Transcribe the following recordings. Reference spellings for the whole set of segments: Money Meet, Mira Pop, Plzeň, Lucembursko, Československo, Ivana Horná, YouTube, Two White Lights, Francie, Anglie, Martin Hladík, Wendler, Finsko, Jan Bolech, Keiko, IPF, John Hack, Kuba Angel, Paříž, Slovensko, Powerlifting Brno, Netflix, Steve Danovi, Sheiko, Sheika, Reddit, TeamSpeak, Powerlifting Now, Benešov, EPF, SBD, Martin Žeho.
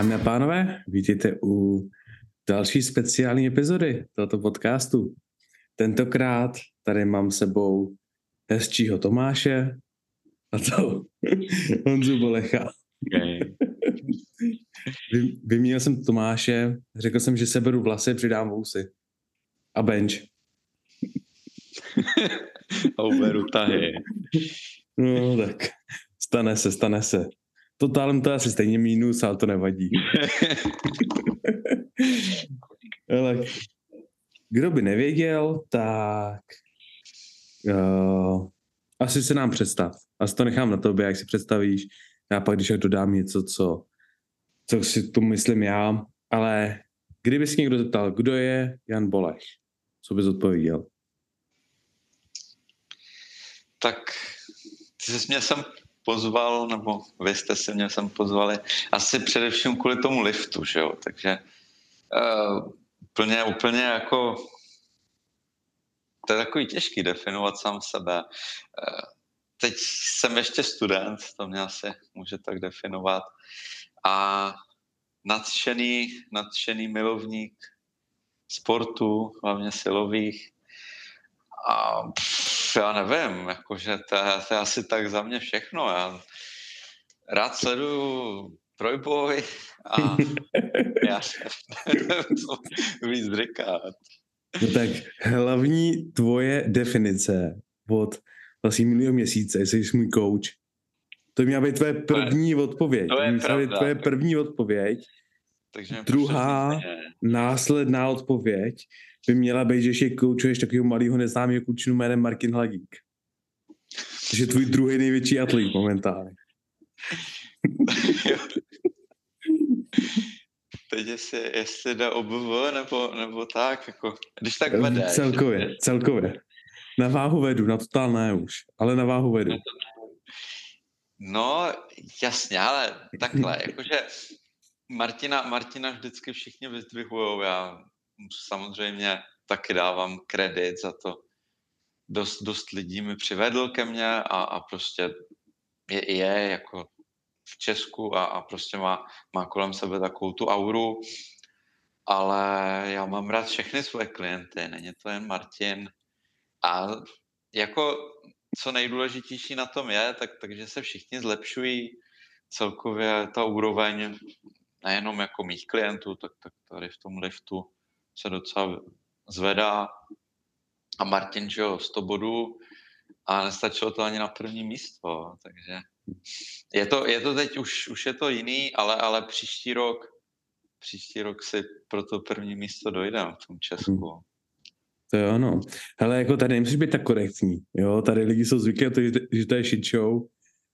Dámy a pánové, vítejte u další speciální epizody tohoto podcastu. Tentokrát tady mám s sebou hezčího Tomáše a to Honzu Bolecha. Okay. Vyměnil jsem Tomáše, řekl jsem, že seberu vlasy, přidám vousy a bench. A uberu tahy. No tak, stane se. Totálem to asi stejně mínus, ale to nevadí. Ale kdo by nevěděl, tak asi se nám představ. Asi to nechám na tobě, jak si představíš. Já pak, když dodám něco, co si tu myslím já. Ale kdyby si někdo zeptal, kdo je Jan Bolech, co bys odpověděl? Tak ty jsi mě sem pozval, nebo vy jste se mě sem pozvali, asi především kvůli tomu liftu, že jo, takže úplně jako, to je takový těžký definovat sám sebe. Teď jsem ještě student, to mě asi může tak definovat, a nadšený milovník sportu, hlavně silových, a já nevím, jakože to je asi tak za mě všechno. Já rád sleduju trojboj a já nevím víc říkat. No tak hlavní tvoje definice od vlastně minulého měsíce, jsi můj coach, to měla být tvoje první odpověď. To je pravda. Tvoje první odpověď. Takže druhá následná odpověď by měla být, že ještě koučuješ takového malého neznámého klučinu jménem Martin Hladík. Takže tvůj druhý největší atlet momentálně. Teď jestli jde o BV nebo tak, jako, když tak vede. Celkově. Na váhu vedu, na totál ne už, ale na váhu vedu. No, jasně, ale takhle, jakože Martina vždycky všichni vyzdvihujou, já samozřejmě taky dávám kredit za to. Dost lidí mi přivedl ke mně a prostě je jako v Česku a prostě má kolem sebe takovou tu auru, ale já mám rád všechny svoje klienty, není to jen Martin. A jako co nejdůležitější na tom je, takže se všichni zlepšují, celkově ta úroveň nejenom jako mých klientů, tak tady v tom liftu se docela zvedá a Martin Žeho 100 bodů a nestačilo to ani na první místo, takže je to teď už je to jiný, ale příští rok si pro to první místo dojdem v tom Česku. To jo, no. Hele, jako tady nemusíš být tak korektní, jo, tady lidi jsou zvyklí na to, že to je shit show.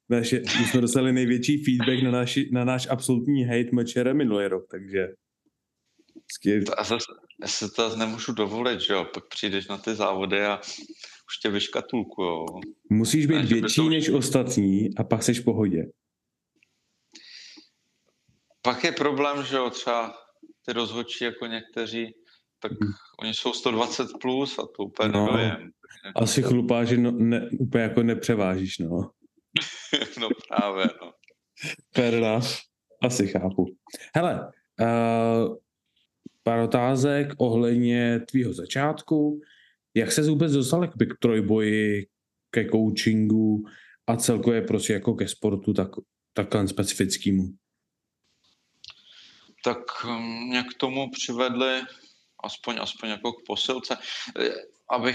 My jsme dostali největší feedback na náš absolutní hate matchere minulý rok, takže a zase, já se to nemůžu dovolit, že jo, pak přijdeš na ty závody a už tě vyškatulkujou. Musíš být větší než ostatní a pak jsi v pohodě. Pak je problém, že jo, třeba ty rozhodčí jako někteří, tak oni jsou 120 plus a to úplně nevím. Asi chlupáš, že úplně jako nepřevážíš, no. No právě, no. Perda, asi chápu. Hele, pár otázek ohledně tvýho začátku. Jak ses vůbec dostal k trojboji, ke coachingu a celkově prostě jako ke sportu takhle specifickému? Tak mě k tomu přivedli aspoň jako k posilce,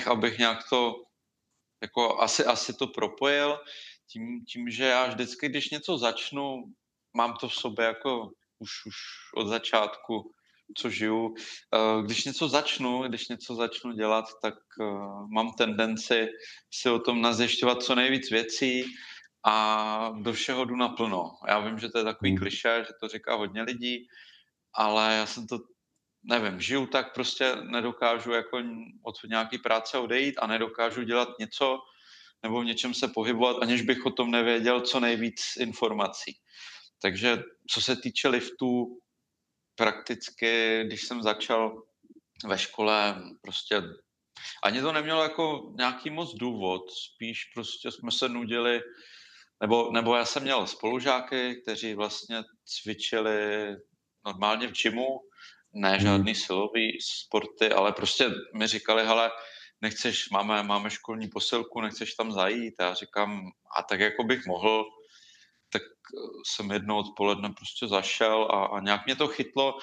abych nějak to jako asi to propojil tím, že já vždycky, když něco začnu, mám to v sobě jako už od začátku, co žiju. Když něco začnu dělat, tak mám tendenci si o tom nazjišťovat co nejvíc věcí a do všeho jdu naplno. Já vím, že to je takový klišé, že to říká hodně lidí, ale já jsem to, nevím, žiju tak, prostě nedokážu jako od nějaký práce odejít a nedokážu dělat něco nebo v něčem se pohybovat, aniž bych o tom nevěděl co nejvíc informací. Takže co se týče liftů, prakticky, když jsem začal ve škole, prostě ani to nemělo jako nějaký moc důvod, spíš prostě jsme se nudili, nebo já jsem měl spolužáky, kteří vlastně cvičili normálně v gymu, ne žádný silový sporty, ale prostě mi říkali, hele, nechceš, máme školní posilku, nechceš tam zajít. Já říkám, a tak jako bych mohl, tak jsem jednou odpoledne prostě zašel a nějak mě to chytlo.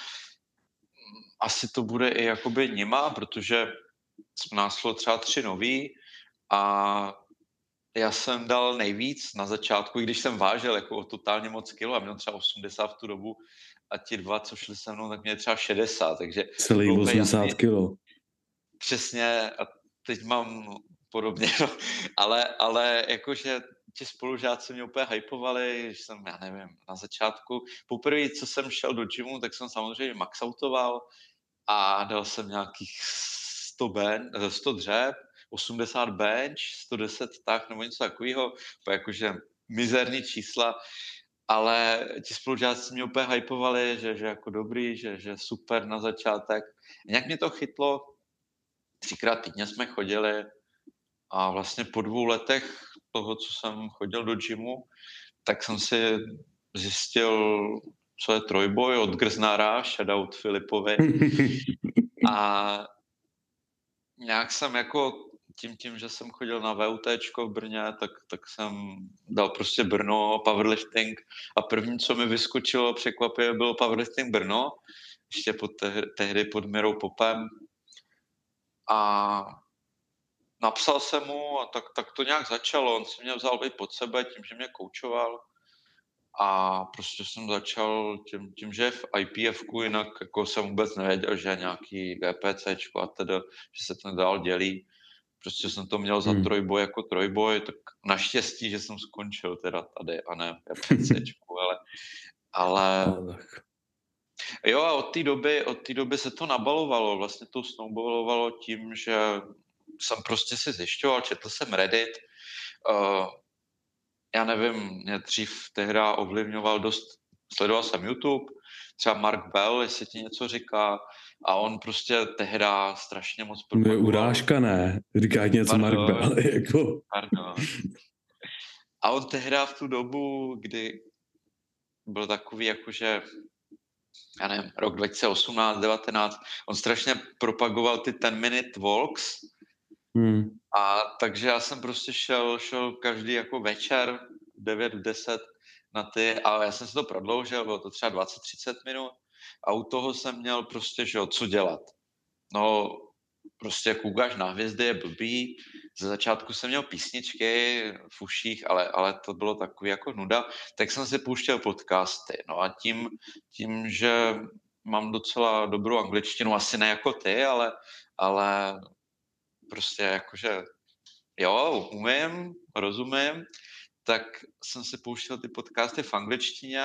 Asi to bude i jakoby nima, protože nás bylo třeba 3 nový a já jsem dal nejvíc na začátku, i když jsem vážil jako totálně moc kilo, a měl třeba 80 v tu dobu a ti 2, co šli se mnou, tak měli třeba 60, takže... Celý 80 kilo. Přesně, a teď mám podobně, no. ale jakože ti spolužáci mě úplně hypovali, že jsem, já nevím, na začátku, poprvé, co jsem šel do gymu, tak jsem samozřejmě maxoutoval a dal jsem nějakých 100 dřep, 80 bench, 110 tah nebo něco takového, jakože mizerný čísla, ale ti spolužáci mě úplně hypovali, že jako dobrý, že super na začátek. Nějak mě to chytlo, 3x týdně jsme chodili a vlastně po 2 letech toho, co jsem chodil do gymu, tak jsem si zjistil, co je trojboj od Grznára, shoutout Filipovi. A nějak jsem jako tím, že jsem chodil na VUT v Brně, tak jsem dal prostě Brno, powerlifting, a první, co mi vyskočilo překvapivě, bylo Powerlifting Brno, ještě tehdy pod Mirou Popem. A napsal jsem mu a tak to nějak začalo. On se mě vzal pod sebe tím, že mě koučoval, a prostě jsem začal tím, že v IPF-ku, jinak jako jsem vůbec nevěděl, že nějaký VPCčko a teda, že se to dál dělí. Prostě jsem to měl za trojboj jako trojboj, tak naštěstí, že jsem skončil teda tady a ne VPCčku, ale... Jo, a od té doby se to nabalovalo, vlastně to snowballovalo tím, že jsem prostě si zjišťoval, četl jsem Reddit, já nevím, mě dřív tehda ovlivňoval dost, sledoval jsem YouTube, třeba Mark Bell, jestli ti něco říká, a on prostě tehda strašně moc... To je urážka, ne? Říká něco Mark Bell, jako... Pardon. A on tehda v tu dobu, kdy byl takový jakože... já nevím, rok 2018, 19, on strašně propagoval ty 10-minute walks, a takže já jsem prostě šel každý jako večer 9-10 na ty, ale já jsem se to prodloužil, bylo to třeba 20-30 minut a u toho jsem měl prostě, že jo, co dělat. No, prostě koukáš na hvězdy, je blbý, ze začátku jsem měl písničky v uších, ale to bylo takový jako nuda, tak jsem si pouštěl podcasty. No a tím, že mám docela dobrou angličtinu, asi ne jako ty, ale prostě jakože jo, umím, rozumím, tak jsem si pouštěl ty podcasty v angličtině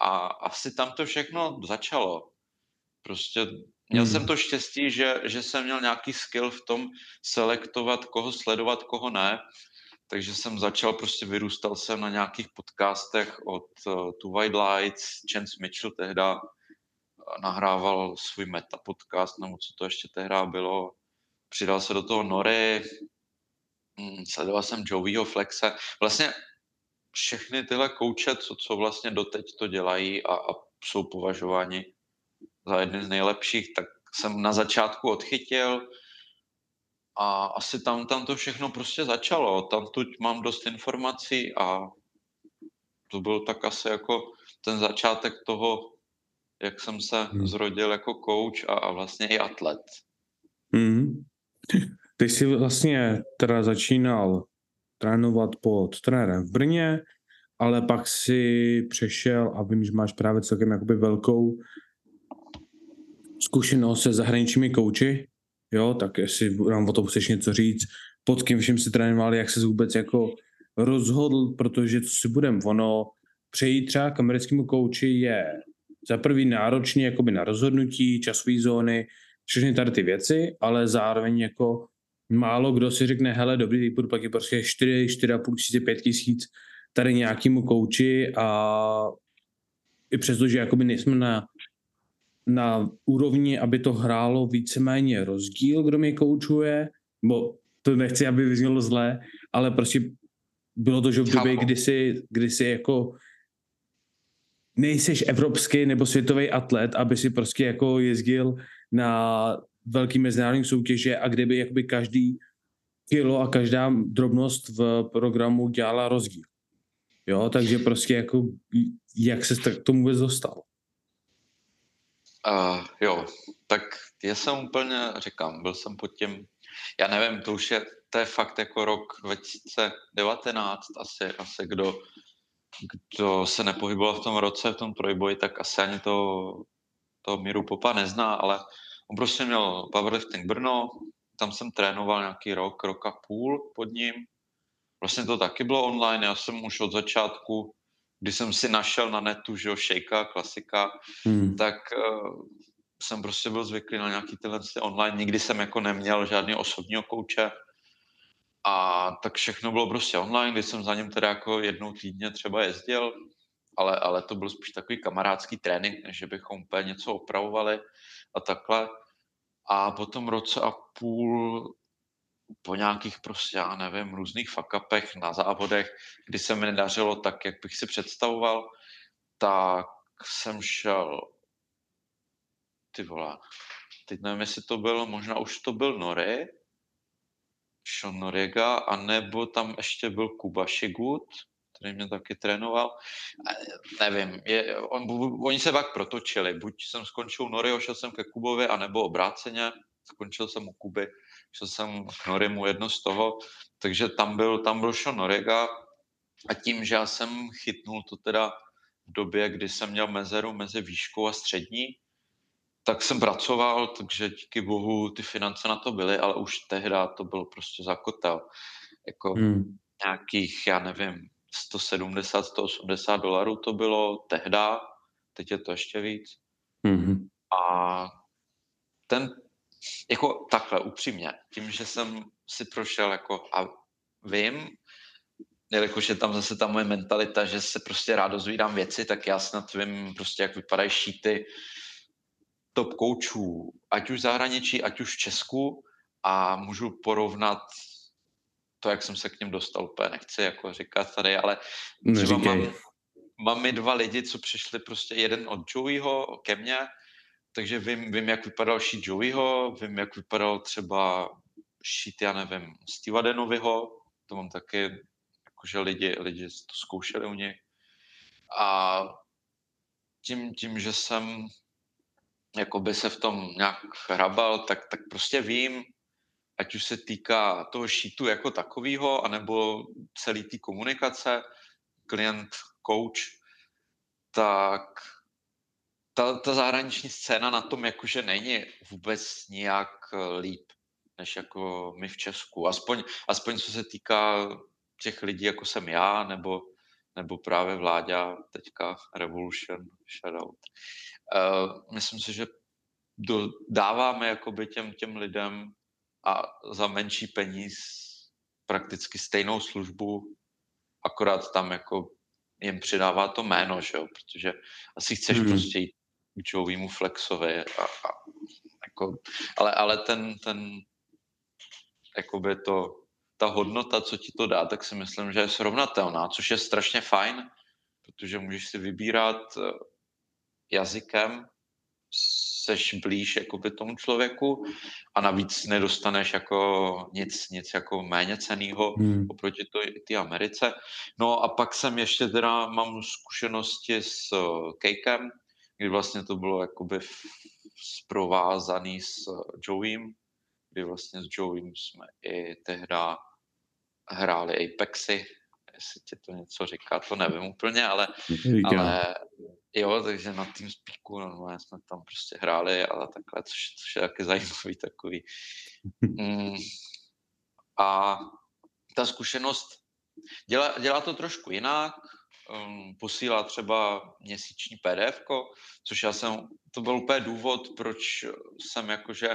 a asi tam to všechno začalo. Prostě měl jsem to štěstí, že jsem měl nějaký skill v tom selektovat, koho sledovat, koho ne. Takže jsem začal, prostě vyrůstal jsem na nějakých podcastech od Two White Lights, Chance Mitchell tehda nahrával svůj meta podcast, nebo co to ještě tehda bylo. Přidal se do toho Nori, sledoval jsem Joeyho Flexe. Vlastně všechny tyhle kouče, co vlastně doteď to dělají a jsou považováni za jedny z nejlepších, tak jsem na začátku odchytil a asi tam to všechno prostě začalo. Tamtud mám dost informací a to byl tak asi jako ten začátek toho, jak jsem se zrodil jako coach a vlastně i atlet. Ty jsi vlastně teda začínal trénovat pod trenérem v Brně, ale pak si přešel a vím, že máš právě celkem jakoby velkou zkušenost se zahraničními kouči, jo, tak jestli nám o tom chceš něco říct, pod kým všem si trénoval, jak se vůbec jako rozhodl, protože co si budem, ono přejít třeba k americkému kouči je za prvý náročný jakoby na rozhodnutí, časové zóny, všechny tady ty věci, ale zároveň jako málo kdo si řekne, hele, dobrý, teď budu pak je prostě 4,5 tisíce tady nějakému kouči, a i přesto, že jakoby nejsme na úrovni, aby to hrálo víceméně rozdíl, kdo mě koučuje, bo to nechci, aby vyznělo zlé, ale prostě bylo to, že v době, kdy si jako nejseš evropský nebo světový atlet, aby si prostě jako jezdil na velký mezinárodní soutěže a kde by jakoby každý kilo a každá drobnost v programu dělala rozdíl. Jo, takže prostě jako jak se k tomu vůbec dostal? Jo, tak já jsem úplně, říkám, byl jsem pod tím, já nevím, to je fakt jako rok 2019 asi kdo se nepohyboval v tom roce, v tom trojboji, tak asi ani to Miru Popa nezná, ale on prostě měl Powerlifting Brno, tam jsem trénoval nějaký rok a půl pod ním. Vlastně to taky bylo online, já jsem už od začátku, když jsem si našel na netu, že jo, Sheika, klasika, tak jsem prostě byl zvyklý na nějaký tyhle online, nikdy jsem jako neměl žádný osobního kouče a tak všechno bylo prostě online, když jsem za ním teda jako jednou týdně třeba jezdil, ale to byl spíš takový kamarádský trénink, než bychom úplně něco opravovali a takhle. A potom roce a půl po nějakých prostě, já nevím, různých fuck-upech na závodech, kdy se mi nedařilo tak, jak bych si představoval, tak jsem šel, ty vole, teď nevím, jestli to byl, možná už to byl Noriega, anebo tam ještě byl Kuba Šigut, který mě taky trénoval. Nevím, oni se pak protočili, buď jsem skončil Noriho, šel jsem ke Kubovi, anebo obráceně, skončil jsem u Kuby, šel jsem k Norimu, jedno z toho, takže tam byl šel Noriega a tím, že já jsem chytnul to teda v době, kdy jsem měl mezeru mezi výškou a střední, tak jsem pracoval, takže díky bohu ty finance na to byly, ale už tehdy to bylo prostě za kotel. Jako nějakých, já nevím, 170, 180 dolarů to bylo tehda, teď je to ještě víc. Mm-hmm. A ten, jako takhle, upřímně, tím, že jsem si prošel jako a vím, jelikož je tam zase ta moje mentalita, že se prostě rád dozvídám věci, tak já snad vím prostě, jak vypadají šíty top koučů, ať už zahraničí, ať už v Česku a můžu porovnat to, jak jsem se k něm dostal, úplně nechci jako říkat tady, ale třeba mám mi dva lidi, co přišli prostě jeden od Joeyho ke mně, takže vím, jak vypadal šít Joeyho, vím, jak vypadal třeba šít, já nevím, Steve Danoviho, to mám taky, jakože lidi to zkoušeli u nich. A tím, že jsem jakoby se v tom nějak hrabal, tak prostě vím, ať už se týká toho šítu jako takového, anebo celý té komunikace, klient, coach, tak ta zahraniční scéna na tom jakože není vůbec nějak líp, než jako my v Česku. Aspoň co se týká těch lidí, jako jsem já, nebo právě Vláďa, teďka Revolution, shoutout. Myslím si, že dáváme jakoby těm lidem a za menší peníz prakticky stejnou službu, akorát tam jako jim přidává to jméno, že jo, protože asi chceš prostě jít k Joeymu Flexovi a jako, ale ten jakoby ta hodnota, co ti to dá, tak si myslím, že je srovnatelná, což je strašně fajn, protože můžeš si vybírat jazykem, seš blíž jakoby tomu člověku a navíc nedostaneš jako nic jako méně cenného oproti té Americe. No a pak jsem ještě teda mám zkušenosti s Cakem, kdy vlastně to bylo jakoby provázaný s Joeym, kdy vlastně s Joeym jsme i tehda hráli Apexy, jestli ti to něco říká, to nevím úplně, ale jo, takže na TeamSpeaku normálně jsme tam prostě hráli a takhle, což je taky zajímavý takový. A ta zkušenost dělá to trošku jinak, posílá třeba měsíční PDFko, což to byl úplně důvod, proč jsem jakože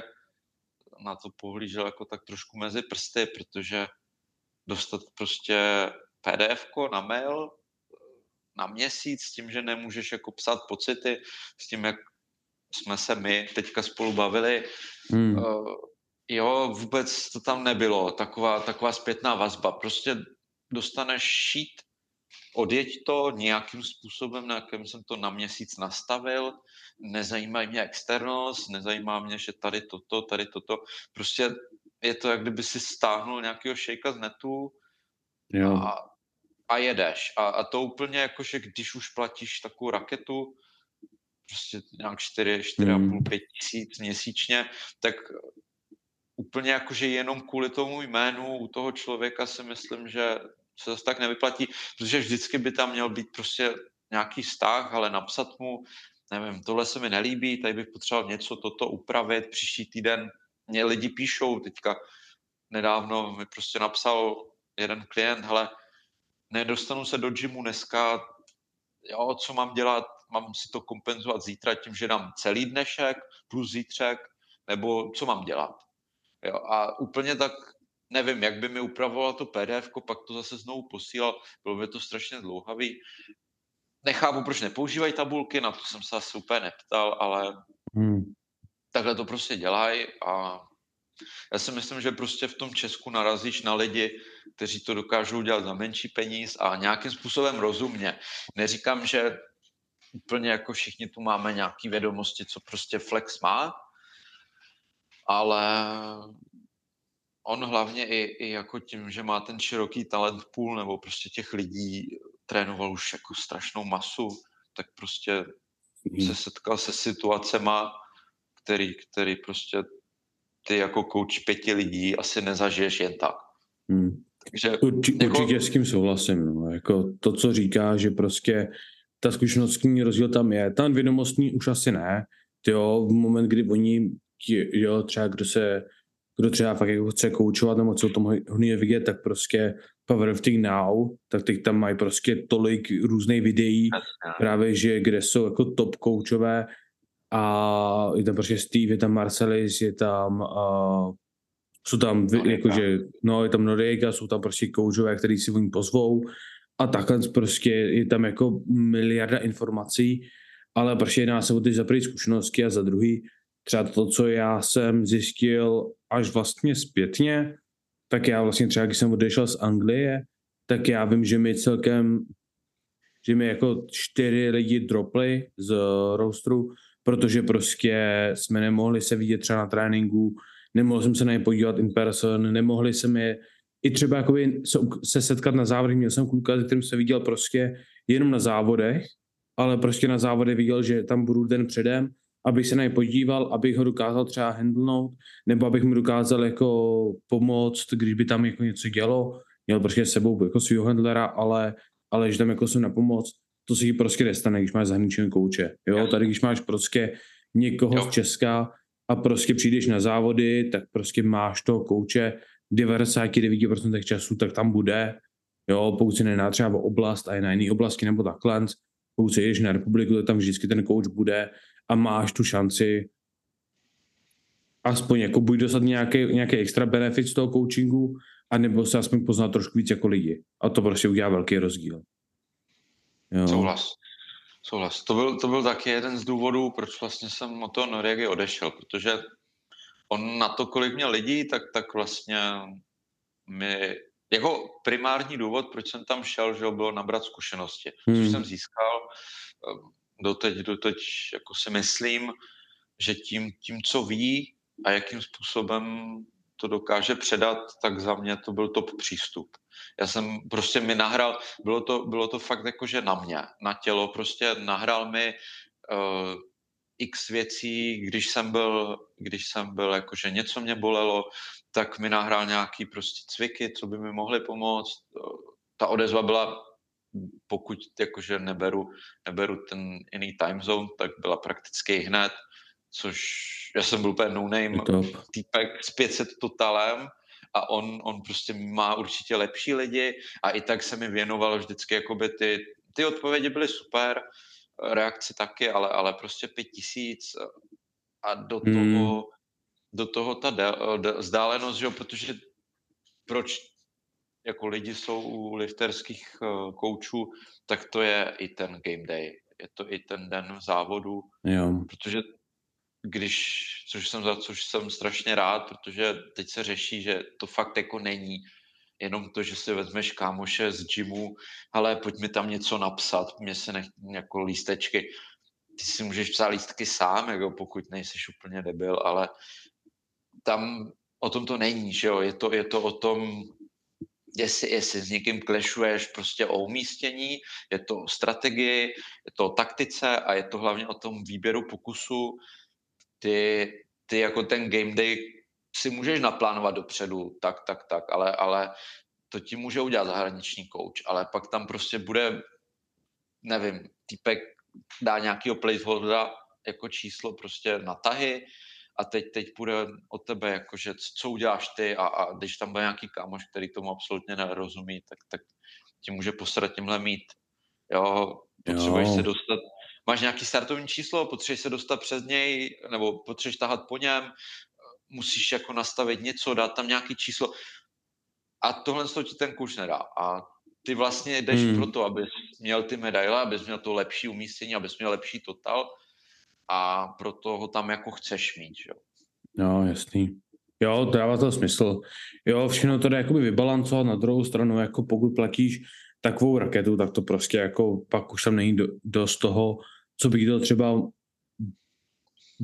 na to pohlížel jako tak trošku mezi prsty, protože dostat prostě PDFko na mail na měsíc s tím, že nemůžeš jako psát pocity, s tím, jak jsme se my teďka spolu bavili. Jo, vůbec to tam nebylo, taková zpětná vazba. Prostě dostaneš šít odjeď to nějakým způsobem, na jakém jsem to na měsíc nastavil, nezajímá mě externost, nezajímá mě, že tady toto, prostě je to, jak kdyby si stáhnul nějakého šejka z netu a jedeš. A to úplně jako, že když už platíš takovou raketu, prostě nějak 4,5 tisíc měsíčně, tak úplně jako, že jenom kvůli tomu jménu u toho člověka si myslím, že se zase tak nevyplatí, protože vždycky by tam měl být prostě nějaký vztah, ale napsat mu, nevím, tohle se mi nelíbí, tady bych potřeboval něco, toto upravit, příští týden mě lidi píšou, teďka nedávno mi prostě napsal jeden klient, hele, nedostanu se do gymu dneska, jo, co mám dělat, mám si to kompenzovat zítra tím, že dám celý dnešek plus zítřek, nebo co mám dělat. Jo, a úplně tak nevím, jak by mi upravoval to PDF-ko, pak to zase znovu posílal, bylo by to strašně dlouhavý. Nechápu, proč nepoužívají tabulky, na to jsem se asi úplně neptal, ale takhle to prostě dělají a já si myslím, že prostě v tom Česku narazíš na lidi, kteří to dokážou dělat za menší peníz a nějakým způsobem rozumně. Neříkám, že úplně jako všichni tu máme nějaké vědomosti, co prostě Flex má, ale on hlavně i jako tím, že má ten široký talent pool nebo prostě těch lidí trénoval už jako strašnou masu, tak prostě se setkal se situacema, který prostě ty jako coach 5 lidí asi nezažiješ jen tak. Takže určitě s tím souhlasím. No. Jako to, co říká, že prostě ta zkušenostní rozdíl tam je. Tam vědomostní už asi ne. Jo, v moment, kdy oni jo, třeba kdo třeba fakt jako chce koučovat nebo co o tom hodně vidět, tak prostě Powerlifting Now, tak teď tam mají prostě tolik různých videí, právě že kde jsou jako top koučové a je tam prostě Steve, je tam Marcelis, je tam jsou tam jakože, no je tam Noriega, jsou tam prostě koučové, který si oni pozvou a takhle prostě je tam jako miliarda informací, ale prostě jedná se o ty za první zkušenosti a za druhý třeba to, co já jsem zjistil až vlastně zpětně, tak já vlastně třeba, když jsem odešel z Anglie, tak já vím, že mi celkem, že mi jako 4 lidi dropli z rosteru, protože prostě jsme nemohli se vidět třeba na tréninku, nemohl jsem se na ně podívat in person, nemohli jsem je i třeba jakoby se setkat na závodech, měl jsem kluka, kterým jsem viděl prostě jenom na závodech, ale prostě na závodech viděl, že tam budu den předem, abych se na něj podíval, abych ho dokázal třeba handlnout, nebo abych mu dokázal jako pomoct, když by tam jako něco dělo. Měl prostě s sebou jako svýho handlera, ale že tam jako jsem na pomoc, to se ti prostě nestane, když máš zahraničního kouče. Jo, tady když máš prostě někoho z Česka a prostě přijdeš na závody, tak prostě máš toho kouče 99% času, tak tam bude. Jo, pokud se nejedná třeba o oblast a je na jiný oblasti nebo takhle, pokud se jedeš na republiku, tak tam vždycky ten kouč bude a máš tu šanci aspoň jako buď dostat nějaký extra benefit z toho coachingu, anebo se aspoň poznat trošku víc jako lidi. A to prostě udělá velký rozdíl. Jo. Souhlas. To byl taky jeden z důvodů, proč vlastně jsem od toho Noriegy odešel, protože on na to, kolik měl lidí, tak vlastně mi jako primární důvod, proč jsem tam šel, že bylo nabrat zkušenosti, což jsem získal. Doteď jako si myslím, že tím, co ví a jakým způsobem to dokáže předat, tak za mě to byl top přístup. Já jsem prostě mi nahrál, bylo to fakt jako, že na mě, na tělo, prostě nahrál mi x věcí, když jsem byl jako, že něco mě bolelo, tak mi nahrál nějaký prostě cviky, co by mi mohly pomoct. Ta odezva byla, pokud jakože neberu ten jiný time zone, tak byla prakticky hned, což já jsem byl úplně no-name týpek s 500 totalem a on prostě má určitě lepší lidi a i tak se mi věnoval vždycky, jakoby ty odpovědi byly super, reakce taky, ale prostě 5000 a do toho ta vzdálenost, že jo, protože proč jako lidi jsou u lifterských koučů, tak to je i ten game day. Je to i ten den závodu, protože což jsem strašně rád, protože teď se řeší, že to fakt jako není jenom to, že si vezmeš kámoše z gymu, hele, pojď mi tam něco napsat, mě se nech jako lístečky, ty si můžeš psát lístky sám, jako pokud nejseš úplně debil, ale tam o tom to není, že jo, je to o tom, jestli s někým klešuješ prostě o umístění, je to o strategii, je to o taktice a je to hlavně o tom výběru pokusu. Ty jako ten game day si můžeš naplánovat dopředu, tak, ale to ti může udělat zahraniční coach, ale pak tam prostě bude, nevím, týpek dá nějakýho placeholdera jako číslo prostě na tahy a teď půjde od tebe, jakože co uděláš ty a když tam bude nějaký kámoš, který tomu absolutně nerozumí, tak ti může posrat tímhle mít, jo, potřebuješ se dostat, máš nějaký startovní číslo, potřebuješ se dostat přes něj, nebo potřebuješ tahat po něm, musíš jako nastavit něco, dát tam nějaký číslo a tohle z toho ti ten kouč nedá a ty vlastně jdeš proto, abys měl ty medaile, abys měl to lepší umístění, abys měl lepší total a proto ho tam jako chceš mít, jo. No, jasný. Jo, dává to smysl. Jo, všechno to jde jakoby vybalancovat, na druhou stranu, jako pokud platíš takovou raketu, tak to prostě jako pak už tam není dost toho, co by to třeba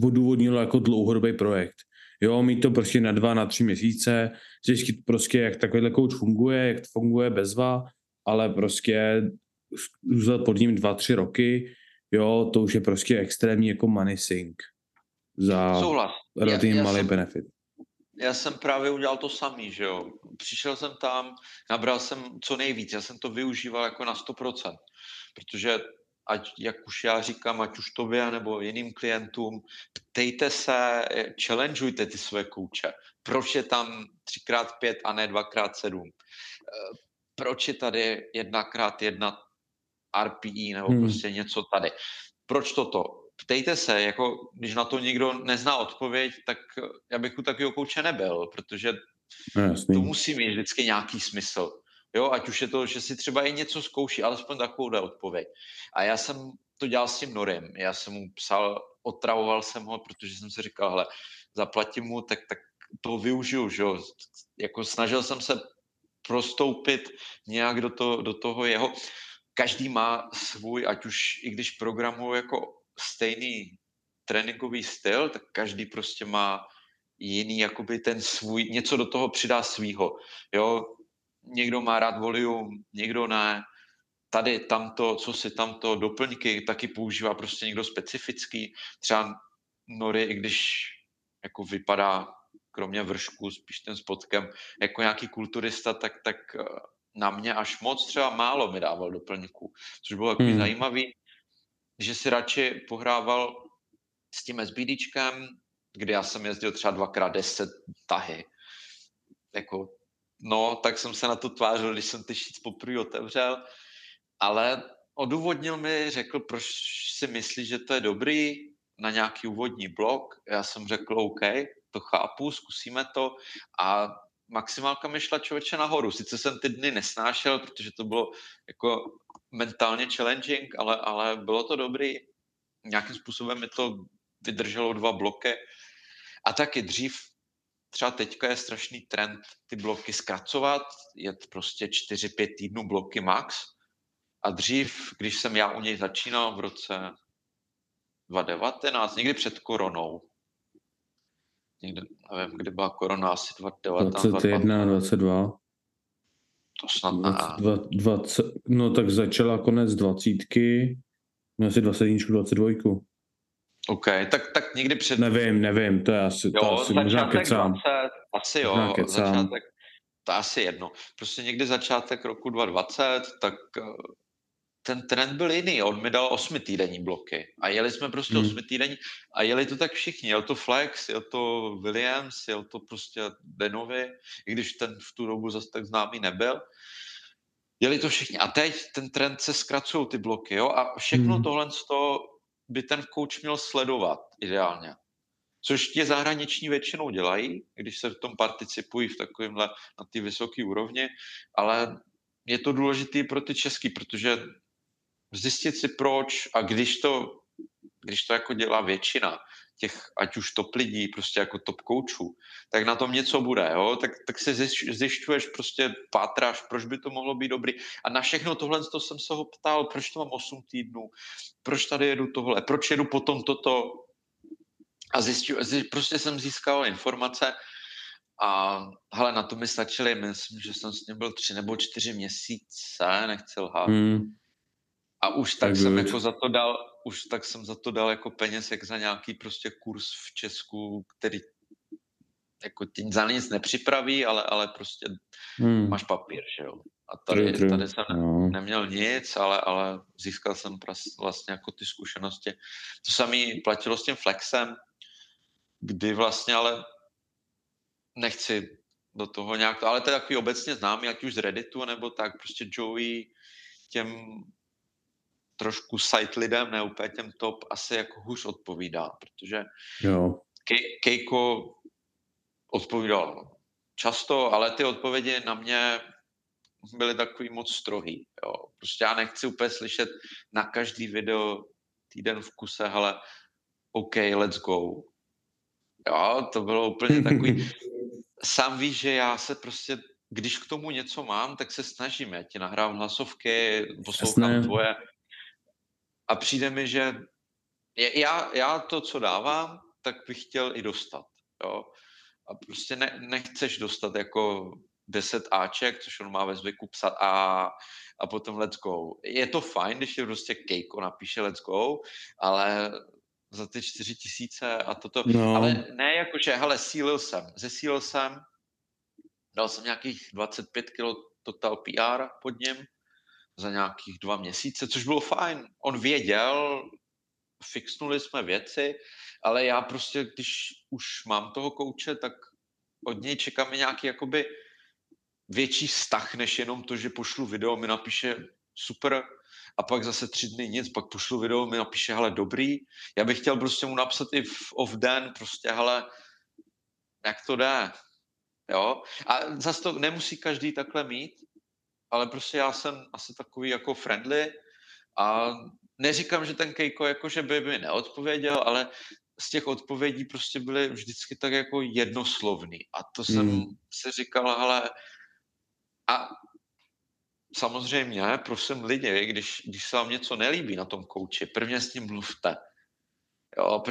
odůvodnilo jako dlouhodobý projekt. Jo, mít to prostě na 2, na 3 měsíce, zjistit prostě, jak takovýhle coach funguje, jak to funguje bezva, ale prostě zůstat pod ním 2-3 roky, jo, to už je prostě extrémní jako money sink za relativně malý benefit. Já jsem právě udělal to samý, že jo. Přišel jsem tam, nabral jsem co nejvíc, já jsem to využíval jako na 100%, protože ať, jak už já říkám, ať už tobě nebo jiným klientům, ptejte se, challengeujte ty své kouče. Proč je tam 3x5 a ne 2x7? Proč je tady 1x1 RPI nebo prostě něco tady? Proč toto? Ptejte se, jako když na to nikdo nezná odpověď, tak já bych u takového kouče nebyl, protože to musí mít vždycky nějaký smysl. Jo, ať už je to, že si třeba i něco zkouší, alespoň takovouhle odpověď. A já jsem to dělal s tím Norim. Já jsem mu psal, otravoval jsem ho, protože jsem si říkal, hele, zaplatím mu, tak to využiju, že jo. Jako snažil jsem se prostoupit nějak do toho jeho. Každý má svůj, ať už i když programuje jako stejný tréninkový styl, tak každý prostě má jiný, jakoby ten svůj, něco do toho přidá svýho, jo. Někdo má rád volium, někdo ne. Tady, tamto, co si tamto, doplňky taky používá prostě někdo specifický. Třeba Nori, i když jako vypadá, kromě vršku, spíš ten spodkem, jako nějaký kulturista, tak na mě až moc třeba málo mi dával doplňků. Což bylo takový zajímavý, že si radši pohrával s tím SBDčkem, kde já jsem jezdil třeba 2x10 tahy. Jako no, tak jsem se na to tvářil, když jsem ty šíc poprvé otevřel, ale odůvodnil mi, řekl, proč si myslí, že to je dobrý na nějaký úvodní blok. Já jsem řekl, OK, to chápu, zkusíme to a maximálka mi šla, člověče, nahoru. Sice jsem ty dny nesnášel, protože to bylo jako mentálně challenging, ale bylo to dobrý. Nějakým způsobem mi to vydrželo 2 bloky a taky dřív. Třeba teďka je strašný trend ty bloky zkracovat, jet prostě 4-5 týdnů bloky max. A dřív, když jsem já u něj začínal v roce 2019, někdy před koronou, někdy, nevím, kdy byla korona, asi 2019, 21, 22. To snad 20, no tak začala konec 20, no asi 21, 22. OK, tak někdy před... Nevím, to je asi... Jo, to asi začátek 20, asi jo, začátek, to asi jedno. Prostě někdy začátek roku 2020, tak ten trend byl jiný, on mi dal 8týdenní bloky a jeli jsme prostě 8týdenní a jeli to tak všichni, jel to Flex, jel to Williams, jel to prostě Danovi, i když ten v tu dobu zase tak známý nebyl. Jeli to všichni a teď ten trend se zkracují ty bloky, jo, a všechno tohle z toho by ten coach měl sledovat ideálně. Což ti zahraniční většinou dělají, když se v tom participují v takovémhle na té vysoké úrovni, ale je to důležité pro ty český, protože zjistit si proč a když to jako dělá většina těch, ať už top lidí, prostě jako top koučů, tak na tom něco bude, jo? Tak se zjišťuješ, prostě pátráš, proč by to mohlo být dobrý. A na všechno tohle jsem se ho ptal, proč to mám 8 týdnů, proč tady jedu tohle, proč jedu potom toto. A prostě jsem získal informace a hele, na to mi stačily, myslím, že jsem s ním byl 3 nebo 4 měsíce, nechci lhát. A už tak jsem jako za to dal, jako peněz, jak za nějaký prostě kurz v Česku, který jako tě za nic nepřipraví, ale prostě máš papír, že jo. A tady jsem neměl nic, ale získal jsem vlastně jako ty zkušenosti. To samý platilo s tím Flexem, kdy vlastně, ale nechci do toho nějak, ale to je takový obecně známý, ať už z Redditu, nebo tak, prostě Joey těm trošku site lidem, ne úplně těm top, asi jako hůř odpovídá, protože Keiko odpovídal často, ale ty odpovědi na mě byly takový moc strohý, jo. Prostě já nechci úplně slyšet na každý video týden v kuse, hele, OK, let's go. Jo, to bylo úplně takový, sám víš, že já se prostě, když k tomu něco mám, tak se snažím, já ti nahrávám hlasovky, poslouchám tvoje a přijde mi, že já to, co dávám, tak bych chtěl i dostat, jo. A prostě nechceš dostat jako 10 Aček, což on má ve zvyku psat a potom let's go. Je to fajn, když je prostě Keiko napíše let's go, ale za ty 4 000 a toto, ale ne jakože, hele, zesílil jsem, dal jsem nějakých 25 kilo total PR pod ním za nějakých 2 měsíce, což bylo fajn. On věděl, fixnuli jsme věci, ale já prostě, když už mám toho kouče, tak od něj čekám nějaký jakoby větší vztah, než jenom to, že pošlu video, mi napíše super, a pak zase 3 dny nic, pak pošlu video, mi napíše, hele, dobrý. Já bych chtěl prostě mu napsat i v den, prostě, hele, jak to jde, jo. A zase to nemusí každý takhle mít, ale prostě já jsem asi takový jako friendly a neříkám, že ten Keiko jako, že by mi neodpověděl, ale z těch odpovědí prostě byly vždycky tak jako jednoslovný. A to jsem si říkal, hele, a samozřejmě, prosím lidi, když se vám něco nelíbí na tom kouči, prvně s ním mluvte. Jo,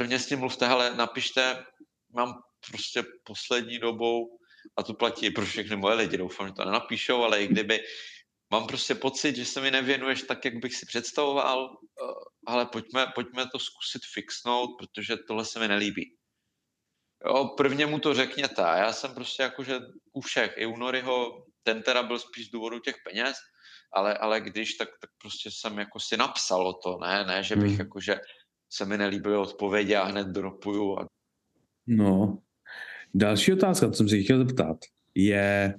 hele, napište, mám prostě poslední dobou, a to platí i pro všechny moje lidi, doufám, že to nenapíšou, ale i kdyby, mám prostě pocit, že se mi nevěnuješ tak, jak bych si představoval, ale pojďme to zkusit fixnout, protože tohle se mi nelíbí. Jo, prvně mu to řekněte. Já jsem prostě jakože u všech, i u Noriho, ten teda byl spíš z důvodu těch peněz, ale když, tak prostě jsem jako si napsal to, ne, že bych jakože se mi nelíbily odpovědi a hned dropuju. A... No, další otázka, co jsem si chtěl zeptat, je,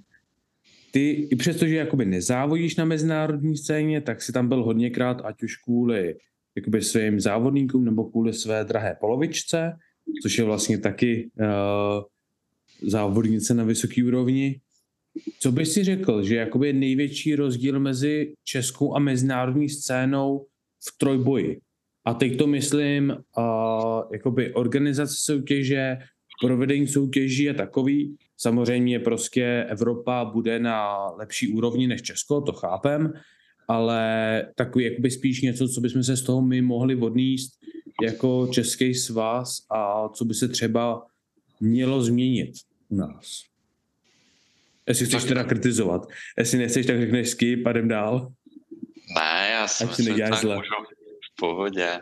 ty i přestože jakoby nezávodíš na mezinárodní scéně, tak si tam byl hodněkrát, ať už kvůli jakoby svým závodníkům nebo kvůli své drahé polovičce, což je vlastně taky závodnice na vysoké úrovni. Co bys si řekl, že jakoby je největší rozdíl mezi českou a mezinárodní scénou v trojboji? A teď to myslím jakoby organizace soutěže, provedení soutěží a takový. Samozřejmě prostě Evropa bude na lepší úrovni než Česko, to chápem, ale takový jakoby spíš něco, co bychom se z toho my mohli odníst jako český svaz a co by se třeba mělo změnit u nás. Jestli chceš teda kritizovat. Jestli nechceš, tak řekneš skip a jdem dál. Ne, já si myslím, že tak můžu v pohodě.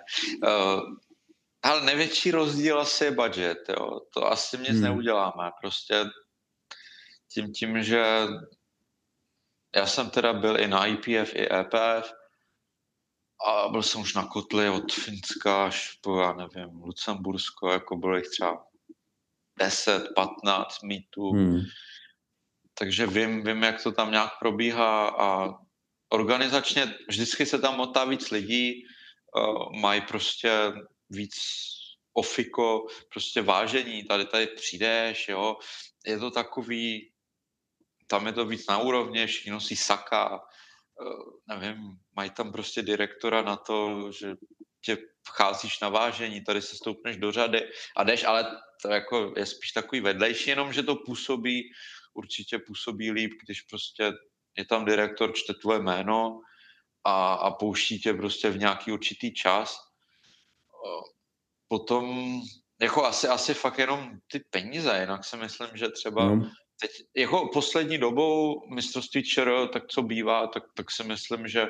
Ale největší rozdíl asi je budget, jo. To asi nic neuděláme. Prostě tím, že já jsem teda byl i na IPF, i EPF a byl jsem už na kotli od Finska až po, já nevím, Lucembursko, jako bylo jich třeba 10, 15 meetů. Takže vím, jak to tam nějak probíhá a organizačně vždycky se tam motá víc lidí, mají prostě víc ofiko, prostě vážení, tady přijdeš, jo, je to takový, tam je to víc na úrovně, všichni nosí saka, nevím, mají tam prostě direktora na to, že tě vcházíš na vážení, tady se stoupneš do řady a jdeš, ale to jako je spíš takový vedlejší, jenom že to působí, určitě působí líp, když prostě je tam direktor, čte tvoje jméno a pouští tě prostě v nějaký určitý čas. Potom jako asi fakt jenom ty peníze, jinak si myslím, že třeba teď, jako poslední dobou mistrovství ČR, tak co bývá, tak si myslím, že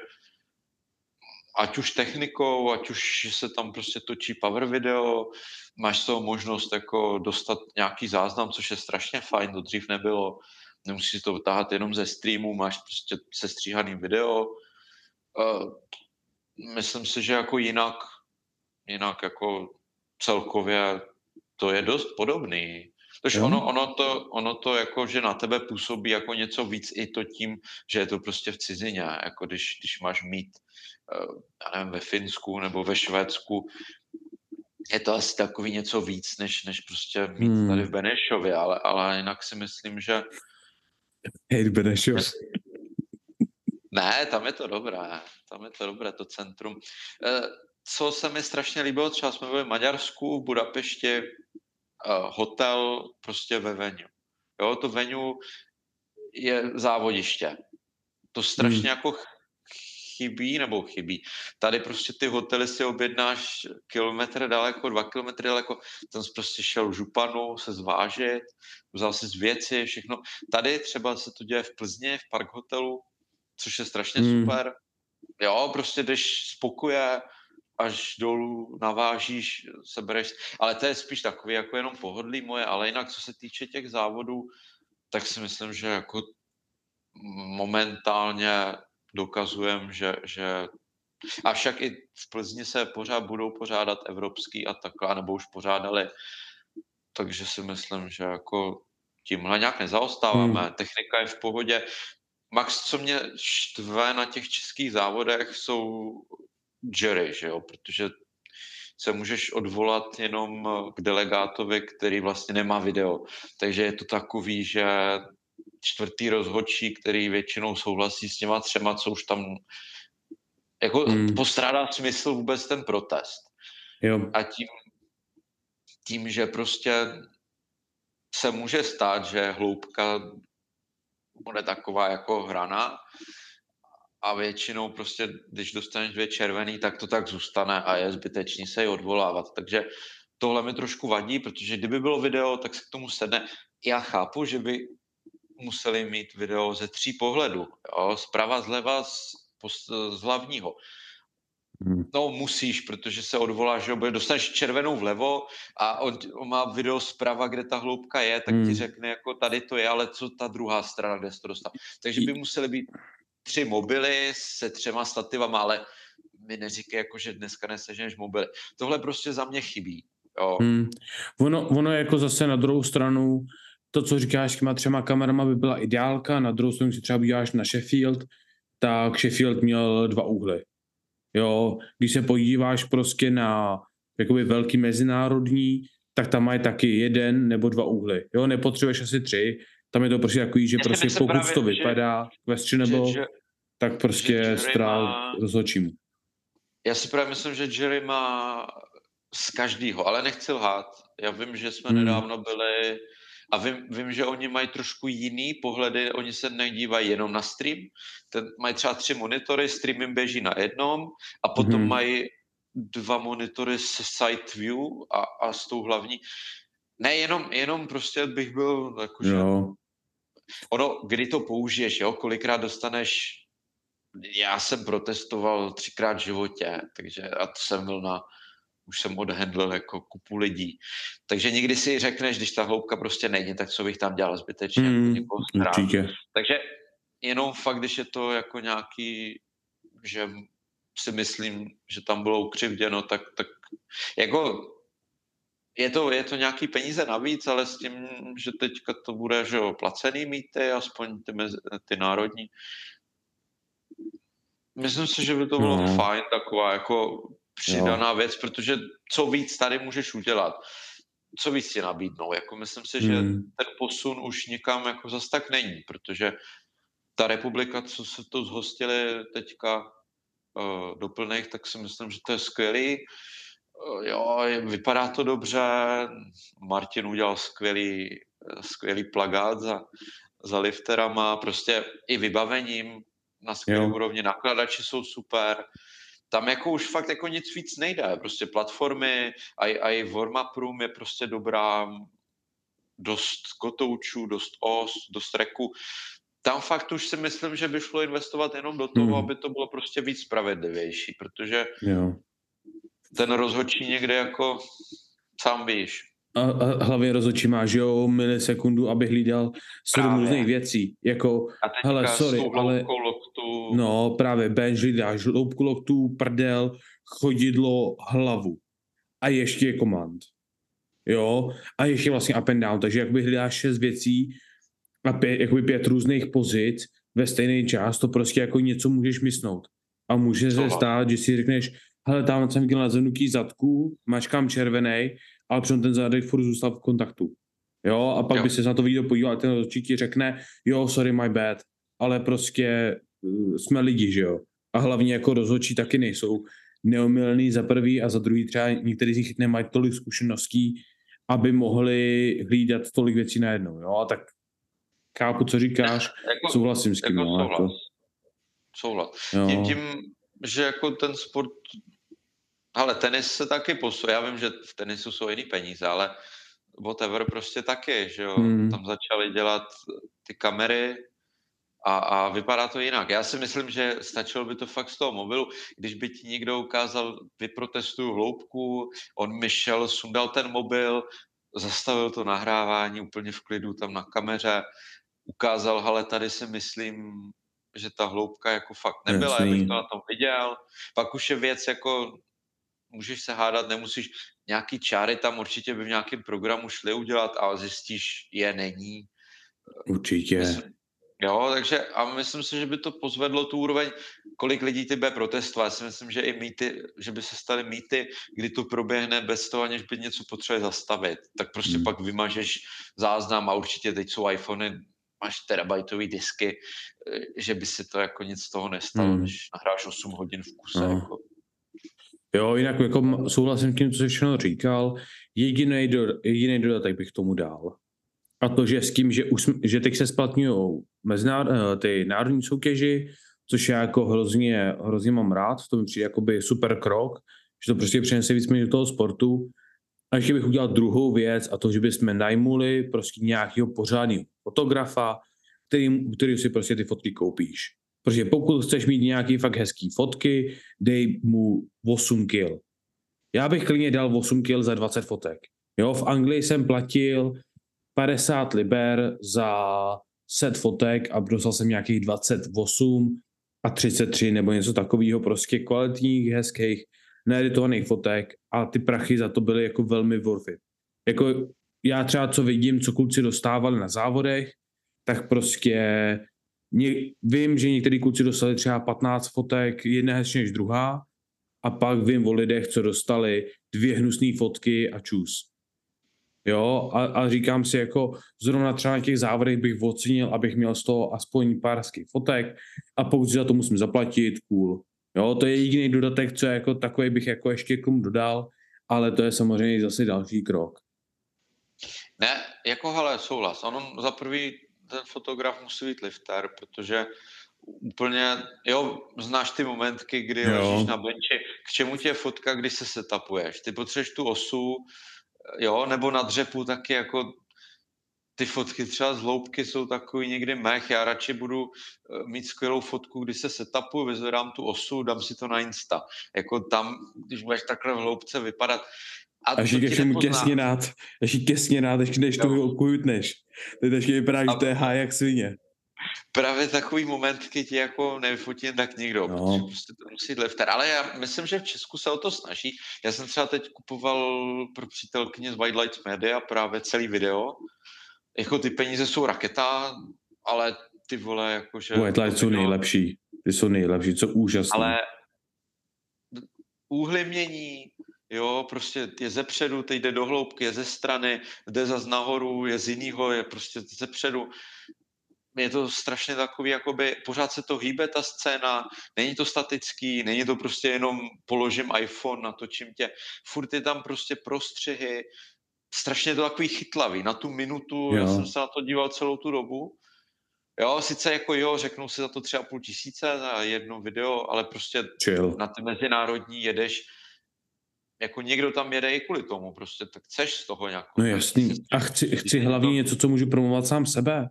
ať už technikou, ať už se tam prostě točí power video, máš toho možnost jako dostat nějaký záznam, což je strašně fajn, to dřív nebylo, nemusíš to vytáhat jenom ze streamu, máš prostě sestříhaný video. Myslím si, že jako jinak jako celkově to je dost podobný. Takže ono to jako, že na tebe působí jako něco víc i to tím, že je to prostě v cizině. Jako když máš mít, já nevím, ve Finsku nebo ve Švédsku, je to asi takový něco víc, než prostě mít tady v Benešově, ale jinak si myslím, že... Hej, Benešov. Ne, tam je to dobré, to centrum. Co se mi strašně líbilo, třeba jsme byli v Maďarsku, v Budapešti, hotel prostě ve venue. Jo, to venue je závodiště. To strašně jako chybí. Tady prostě ty hotely si objednáš kilometr daleko, 2 kilometry daleko, tam jsi prostě šel županu se zvážit, vzal si z věci, všechno. Tady třeba se to děje v Plzni, v Park hotelu, což je strašně super. Jo, prostě jdeš z pokoje, až dolů navážíš, sebereš, ale to je spíš takový jako jenom pohodlí moje, ale jinak co se týče těch závodů, tak si myslím, že jako momentálně dokazujem, že avšak i v Plzni se pořád budou pořádat evropský a takhle, nebo už pořádali, takže si myslím, že jako tímhle nějak nezaostáváme, technika je v pohodě. Max, co mě štve na těch českých závodech, jsou jury, že jo, protože se můžeš odvolat jenom k delegátovi, který vlastně nemá video. Takže je to takový, že čtvrtý rozhodčí, který většinou souhlasí s těma 3, co už tam jako postrádá smysl vůbec ten protest. Jo. A tím, že prostě se může stát, že hloubka bude taková jako hraná, a většinou prostě, když dostaneš 2 červený, tak to tak zůstane a je zbytečný se ji odvolávat. Takže tohle mi trošku vadí, protože kdyby bylo video, tak se k tomu sedne. Já chápu, že by museli mít video ze 3 pohledů. Jo? Zprava, zleva, z hlavního. No musíš, protože se odvoláš, že dostaneš červenou vlevo a on má video zprava, kde ta hloubka je, tak ti řekne, jako tady to je, ale co ta druhá strana, kde se to dostane. Takže by museli být 3 mobily se 3 stativama, ale mi neříkej, jako, že dneska neseženeš mobily. Tohle prostě za mě chybí. Jo. Ono jako zase na druhou stranu, to, co říkáš těma 3 kamerama, by byla ideálka, na druhou stranu, když třeba býváš na Sheffield, tak Sheffield měl 2 úhly. Jo, když se podíváš prostě na jakoby velký mezinárodní, tak tam mají taky 1 nebo 2 úhly. Jo, nepotřebuješ asi 3, tam je to prostě takový, že prostě pokud to vypadá questionable, tak prostě strál rozhodčím. Já si právě myslím, že Jerry má z každého, ale nechci lhát. Já vím, že jsme nedávno byli a vím, že oni mají trošku jiný pohledy, oni se nedívají jenom na stream, mají třeba 3 monitory, stream jim běží na jednom a potom mají 2 monitory se side view a s tou hlavní. Ne, jenom prostě bych byl jakože... No. Ono, kdy to použiješ, jo? Kolikrát dostaneš... Já jsem protestoval 3krát v životě, takže a to jsem byl na... Už jsem odhendl jako kupu lidí. Takže nikdy si řekneš, když ta hloubka prostě není, tak co bych tam dělal zbytečně. Takže jenom fakt, když je to jako nějaký, že si myslím, že tam bylo ukřivděno, tak jako... Je to nějaký peníze navíc, ale s tím, že teďka to bude, že jo, placený mýty, aspoň ty národní. Myslím si, že by to bylo fajn, taková jako přidaná věc, protože co víc tady můžeš udělat, co víc ti nabídnou. Jako myslím si, že ten posun už nikam jako zas tak není, protože ta republika, co se to zhostili teďka, doplných, tak si myslím, že to je skvělý. Jo, vypadá to dobře. Martin udělal skvělý plagát za lifterama, prostě i vybavením na skvělé úrovni, nakladači jsou super. Tam jako už fakt jako nic víc nejde, prostě platformy a i warm-up room je prostě dobrá, dost kotoučů, dost os, dost reku. Tam fakt už si myslím, že by šlo investovat jenom do toho, aby to bylo prostě víc spravedlivější, protože ten rozhodčí někde jako sám víš. A hlavně rozhodčí má, že jo, milisekundu, aby hlídal 7 různých věcí, jako, hele, sorry, ale... Loktu. No, právě, bench hlídá žloubku loktů, prdel, chodidlo, hlavu. A ještě je command. Jo, a ještě vlastně up and down, takže jakoby hlídá 6 věcí a 5 různých pozic ve stejný čas, to prostě jako něco můžeš mysnout. A může se stát, že si řekneš, hele, tam jsem dělal zvednutí zadku, mačkám červenej, ale přitom ten zadek furt zůstal v kontaktu. Jo, a pak by se na to video podíval a ten rozhodčí ti řekne, jo, sorry, my bad, ale prostě jsme lidi, že jo. A hlavně jako rozhodčí taky nejsou neomylný za prvý a za druhý třeba některý z nich nemají tolik zkušeností, aby mohli hlídat tolik věcí najednou, jo, a tak chápu, co říkáš, jako, souhlasím s tím. Jako souhlas. Tím, že jako ten sport, ale tenis se taky posune. Já vím, že v tenisu jsou jiný peníze, ale whatever prostě taky, že jo. Tam začali dělat ty kamery a vypadá to jinak. Já si myslím, že stačilo by to fakt z toho mobilu, když by ti někdo ukázal, vyprotestuju hloubku, on mi šel, sundal ten mobil, zastavil to nahrávání úplně v klidu tam na kameře, ukázal, hele, tady si myslím, že ta hloubka jako fakt nebyla, já bych to na tom viděl. Pak už je věc jako... Můžeš se hádat, nemusíš, nějaký čáry tam určitě by v nějakém programu šli udělat a zjistíš, je není. Určitě. Takže a myslím si, že by to pozvedlo tu úroveň, kolik lidí ty bude protestovat. Já si myslím, že i mýty, že by se staly mýty, kdy to proběhne bez toho, aniž by něco potřebuje zastavit. Tak prostě pak vymažeš záznam a určitě teď jsou iPhony, máš terabajtový disky, že by se to jako nic z toho nestalo, když nahráš 8 hodin v kuse. Jako. Jo, jinak jako souhlasím s tím, co jsi všechno říkal. Jediný dodatek bych tomu dal. A to, že s tím, že teď se splatňují ty národní soutěži, což já jako hrozně mám rád, to mi přijde jakoby super krok, že to prostě přinese víc do toho sportu. A ještě bych udělal druhou věc a to, že bychom najmuli prostě nějakého pořádného fotografa, který si prostě ty fotky koupíš. Protože pokud chceš mít nějaký fakt hezký fotky, dej mu 8 kil. Já bych klidně dal 8 kil za 20 fotek. Jo, v Anglii jsem platil 50 liber za set fotek a dostal jsem nějakých 28 a 33 nebo něco takového, prostě kvalitních, hezkých, needitovaných fotek a ty prachy za to byly jako velmi worth it. Jako já třeba co vidím, co kluci dostávali na závodech, tak prostě... Vím, že některý kluci dostali třeba 15 fotek, jedna hezčí než druhá a pak vím o lidech, co dostali 2 hnusné fotky a čus. Jo, a říkám si jako zrovna třeba na těch závodech bych ocenil, abych měl z toho aspoň pár hezkých fotek a pokud za to musím zaplatit, cool. Jo, to je jediný dodatek, co jako takový bych jako ještě komu dodal, ale to je samozřejmě zase další krok. Ne, jako hele, souhlas. Ono za prvý ten fotograf musí být lifter, protože úplně, znáš ty momentky, kdy ležíš na benči, k čemu tě je fotka, když se setupuješ. Ty potřebuješ tu osu, nebo na dřepu taky jako ty fotky třeba z hloubky jsou takový někdy mech, já radši budu mít skvělou fotku, když se setupuju, vyzvedám tu osu, dám si to na Insta. Jako tam, když budeš takhle v hloubce vypadat, a ještě těsně nád, ještě než to okujutneš. Teď ještě vypadá, že to je háj jak svině. Právě takový momentky ti jako nevyfotí jen tak nikdo. No. Prostě to musí lefter. Ale já myslím, že v Česku se o to snaží. Já jsem třeba teď kupoval pro přítelkyně z White Lights Media právě celý video. Jako ty peníze jsou raketa, ale ty vole jakože... White Lights jsou nejlepší. Ty jsou nejlepší, co úžasné. Ale úhlimění... Jo, prostě je ze předu, teď jde do hloubky, je ze strany, jde zas nahoru, je z jinýho, je prostě ze předu. je to strašně takový, jakoby pořád se to hýbe ta scéna, není to statický, není to prostě jenom položím iPhone, natočím tě, furt je tam prostě prostřihy, strašně to takový chytlavý, na tu minutu, já jsem se na to díval celou tu dobu, jo, sice jako jo, řeknu si za to 3,5 tisíce za jedno video, ale prostě chill. Na ty mezinárodní jedeš, jako někdo tam jede i kvůli tomu, prostě tak chceš z toho nějakou. No jasný, a chci hlavně něco, co můžu promovat sám sebe.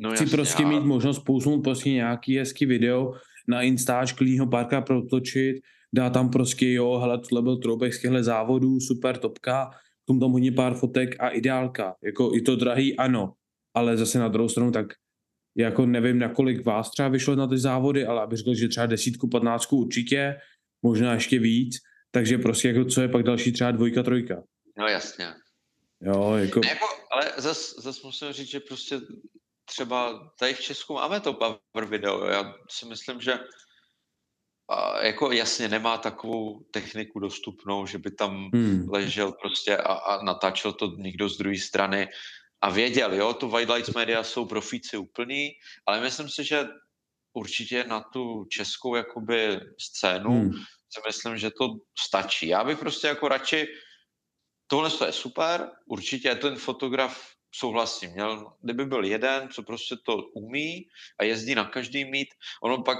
No chci jasný, prostě mít možnost pousnout prostě nějaký hezký video na Instač, klidně ho párkrát protočit, dá tam prostě jo, hele, tohle byl troubek z těchto závodů, super topka, k tomu tam hodně pár fotek a ideálka. Jako i to drahý, ano, ale zase na druhou stranu tak jako nevím, na kolik vás třeba vyšlo na ty závody, ale abych řekl, že třeba 10, 15 určitě, možná ještě víc, takže prostě jako co je pak další třeba 2, 3. No jasně. Jo, jako... Ne, jako ale zas musím říct, že prostě třeba tady v Česku máme to power video, já si myslím, že jako jasně nemá takovou techniku dostupnou, že by tam ležel prostě a natáčel to někdo z druhé strany a věděl, jo, to White Lights Media jsou profíci úplný, ale myslím si, že určitě na tu českou jakoby scénu si myslím, že to stačí. Já bych prostě jako radši, tohle je super, určitě ten fotograf souhlasím, měl, kdyby byl jeden, co prostě to umí a jezdí na každý mít, ono pak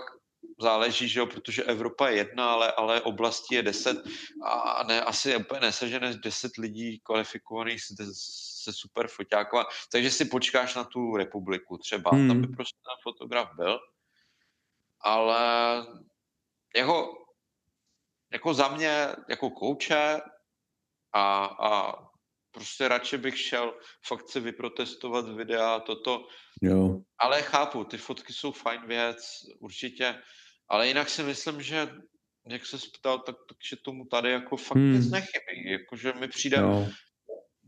záleží, že jo, protože Evropa je jedna, ale oblastí je 10 a ne, asi úplně nesežené 10 lidí kvalifikovaných se super foťákama, takže si počkáš na tu republiku třeba, tam by prostě ten fotograf byl, ale jako za mě, jako kouče a prostě radši bych šel fakt se vyprotestovat videa, toto. Jo. Ale chápu, ty fotky jsou fajn věc, určitě. Ale jinak si myslím, že, jak se ptal, takže tomu tady jako fakt nic nechybí. Jakože mi přijde,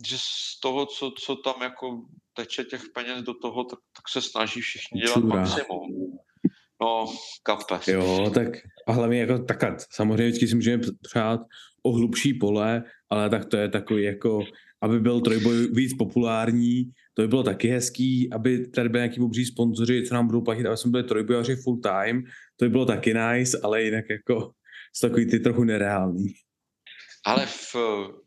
že z toho, co tam jako teče těch peněz do toho, tak se snaží všichni dělat maximum. No, kapes. Jo, tak a hlavně jako takhle. Samozřejmě vždycky si můžeme přát o hlubší pole, ale tak to je takový jako... aby byl trojboj víc populární, to by bylo taky hezký, aby tady byli nějaký obří sponzoři, co nám budou platit, aby jsme byli trojbojaři full time, to by bylo taky nice, ale jinak jako jsou takový ty trochu nereální. Ale v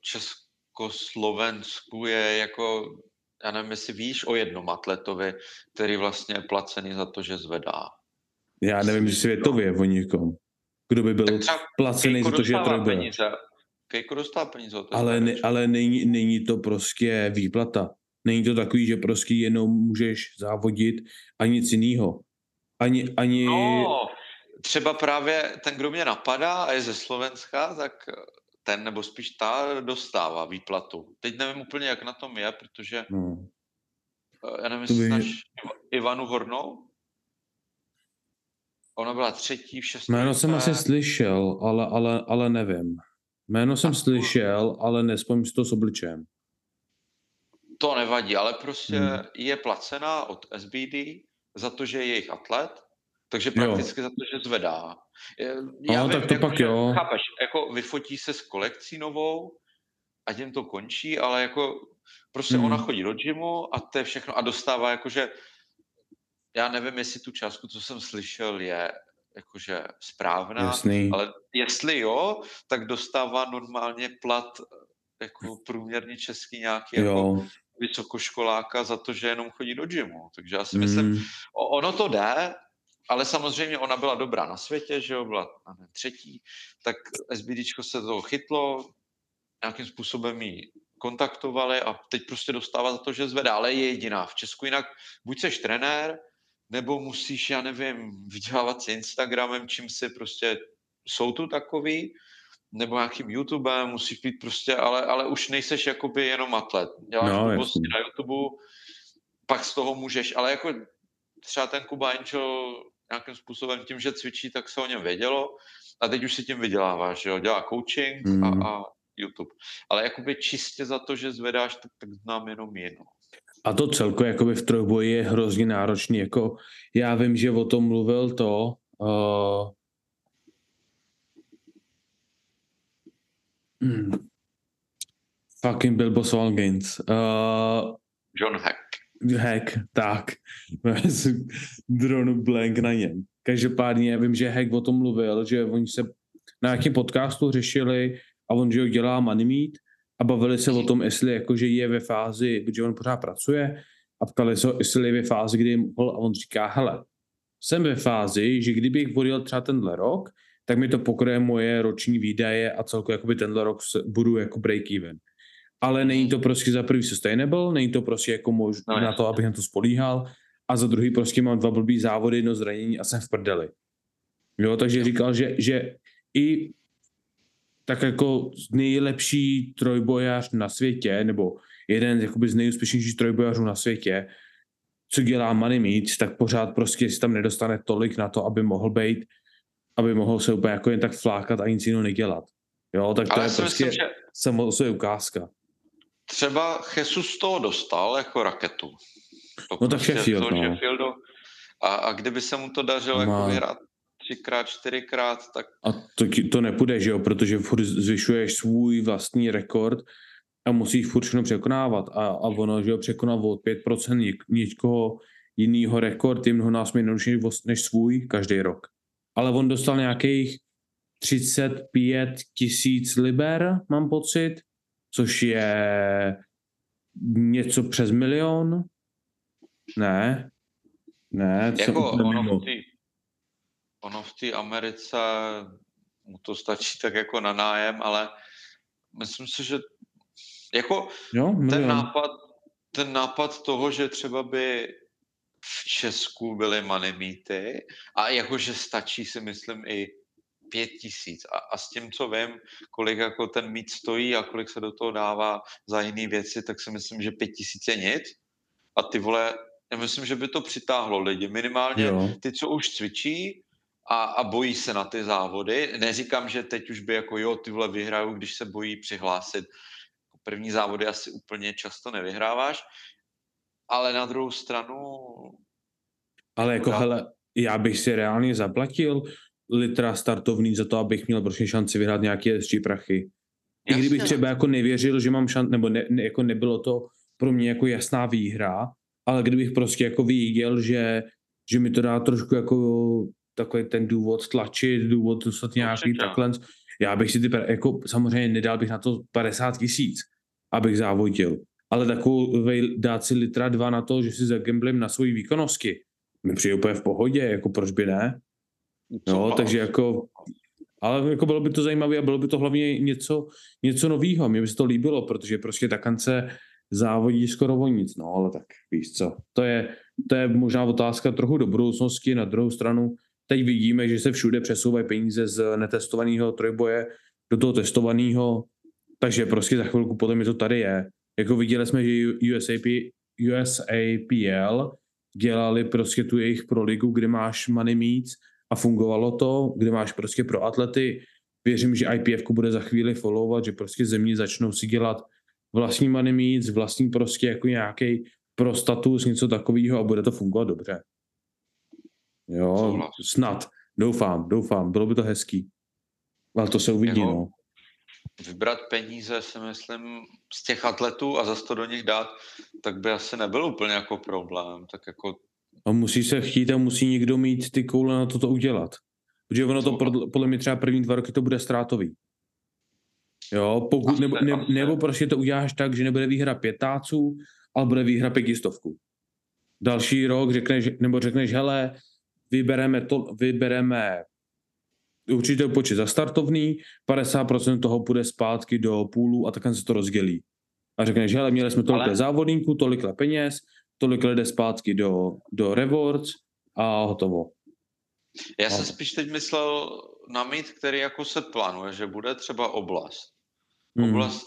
Československu je jako, já nevím, jestli víš o jednom atletovi, který vlastně je placený za to, že zvedá. Já nevím, že světově o někom, kdo by byl placený za to, že je trojbojař. Jako dostává peníze. Ale není to prostě výplata. Není to takový, že prostě jenom můžeš závodit a nic jinýho. Ani... No, třeba právě ten, kdo mě napadá a je ze Slovenska, tak ten nebo spíš ta dostává výplatu. Teď nevím úplně, jak na tom je, protože já nevím, jestli znáš Ivanu Hornou? Ona byla třetí v 16. Jméno jsem asi slyšel, ale nevím. Jméno jsem slyšel, ale nespomínám si to s obličejem. To nevadí, ale prostě je placená od SBD za to, že je jejich atlet, takže prakticky za to, že zvedá. Já vím, tak to jako, pak jo. Chápeš, jako vyfotí se s kolekcí novou a tím to končí, ale jako prostě ona chodí do gymu a to je všechno a dostává jakože, já nevím, jestli tu částku, co jsem slyšel, je jakože správná, jasný. Ale jestli jo, tak dostává normálně plat jako průměrný český nějaký jako vysokoškoláka za to, že jenom chodí do gymu. Takže já si myslím, ono to jde, ale samozřejmě ona byla dobrá na světě, že jo, byla třetí, tak SBDčko se toho chytlo, nějakým způsobem ji kontaktovali a teď prostě dostává za to, že zvedá, ale je jediná v Česku. Jinak buď seš trenér, nebo musíš, já nevím, vydělávat s Instagramem, čím si prostě jsou tu takový, nebo nějakým YouTubem, musíš být prostě, ale už nejseš jakoby jenom atlet. Děláš prostě na YouTubeu, pak z toho můžeš, ale jako třeba ten Kuba Angel nějakým způsobem tím, že cvičí, tak se o něm vědělo a teď už si tím vyděláváš, že jo, dělá coaching a YouTube. Ale jakoby čistě za to, že zvedáš, tak znám jenom jedno. A to celkově jakoby v trojboji je hrozně náročný. Jako, já vím, že o tom mluvil to. Fucking Bilbo Svalgins. John Hack. Hack, tak. Dronu blank na něm. Každopádně vím, že Hack o tom mluvil, že oni se na nějakém podcastu řešili a on, že ho dělá Money Meet a bavili se o tom, jestli jakože je ve fázi, protože on pořád pracuje a ptali se, jestli je ve fázi, kdy jim a on říká, hele, jsem ve fázi, že kdybych odjel třeba tenhle rok, tak mi to pokryje moje roční výdaje a celkově jakoby tenhle rok budu jako break even. Ale není to prostě za prvý sustainable, není to prostě jako možné na to, abych na to spolíhal a za druhý prostě mám dva blbý závody, jedno zranění a jsem v prdeli. Jo, takže říkal, že i tak jako nejlepší trojbojař na světě, nebo jeden jakoby z nejúspěšnějších trojbojařů na světě, co dělá Money Meets, tak pořád prostě si tam nedostane tolik na to, aby mohl být, aby mohl se úplně jako jen tak flákat a nic jiného nedělat. Jo, tak to ale je prostě myslím, že samo o sobě ukázka. Třeba Jesus toho dostal jako raketu. To no tak Sheffield, no. A kdyby se mu to dařilo jako vyhrát 3x, 4x, tak... A to nepůjde, že jo, protože furt zvyšuješ svůj vlastní rekord a musíš furt všechno překonávat. A ono, že jo, překonal o 5% někoho jinýho rekord, je mnoho nás jednodušší než svůj každý rok. Ale on dostal nějakých 35 000 liber, mám pocit, což je něco přes milion. Ne. Jako ono v té Americe mu to stačí tak jako na nájem, ale myslím si, že jako jo, ten nápad toho, že třeba by v Česku byly Money Meety a jakože stačí si myslím i 5 000 a s tím, co vím, kolik jako ten meet stojí a kolik se do toho dává za jiné věci, tak si myslím, že 5 000 je nic a ty vole, já myslím, že by to přitáhlo lidi, minimálně jo. Ty, co už cvičí a bojí se na ty závody, neříkám, že teď už by jako jo, ty vole vyhraju, když se bojí přihlásit, první závody asi úplně často nevyhráváš, ale na druhou stranu... Ale jako hele, já bych si reálně zaplatil litra startovný za to, abych měl prostě šanci vyhrát nějaké hezčí prachy. I kdybych třeba jako nevěřil, že mám šanci, nebo ne, jako nebylo to pro mě jako jasná výhra, ale kdybych prostě jako viděl, že mi to dá trošku jako takový ten důvod tlačit, důvod dostat nějaký takhle. Já bych si ty, jako samozřejmě nedal bych na to 50 000, abych závodil, ale takovou dát si 1-2 litry na to, že si zagamblím na svoji výkonnosti. Mi přijde úplně v pohodě, jako proč by ne? No, takže jako, ale jako bylo by to zajímavé a bylo by to hlavně něco novýho, mně by se to líbilo, protože prostě ta kance závodí skoro o nic, no ale tak víš co, to je možná otázka trochu do budoucnosti, na druhou stranu teď vidíme, že se všude přesouvají peníze z netestovaného trojboje do toho testovaného, takže prostě za chvilku potom je to tady je. Jako viděli jsme, že USAPL dělali prostě tu jejich proligu, kde máš Money Meets a fungovalo to, kde máš prostě pro atlety. Věřím, že IPF-ku bude za chvíli followovat, že prostě země začnou si dělat vlastní Money Meets, vlastní prostě jako nějaký pro status, něco takového a bude to fungovat dobře. Jo, snad. Doufám. Bylo by to hezký. Ale to se uvidí, jeho, no. Vybrat peníze, si myslím, z těch atletů a zase to do nich dát, tak by asi nebyl úplně jako problém. Tak jako... A musí se chtít a musí někdo mít ty koule na to udělat. Protože ono to podle mě třeba první 2 roky to bude ztrátový. Jo, pokud, nebo prostě to uděláš tak, že nebude výhra 5 táců, ale bude výhra 500. Další rok řekneš, hele, vybereme určitý počet za startovný, 50% toho půjde zpátky do půlu a takhle se to rozdělí. A řekneš, hele, měli jsme tolik závodníků, tolik peněz, tolik jde zpátky do rewards a hotovo. Já jsem spíš teď myslel na mít, který jako se plánuje, že bude třeba oblast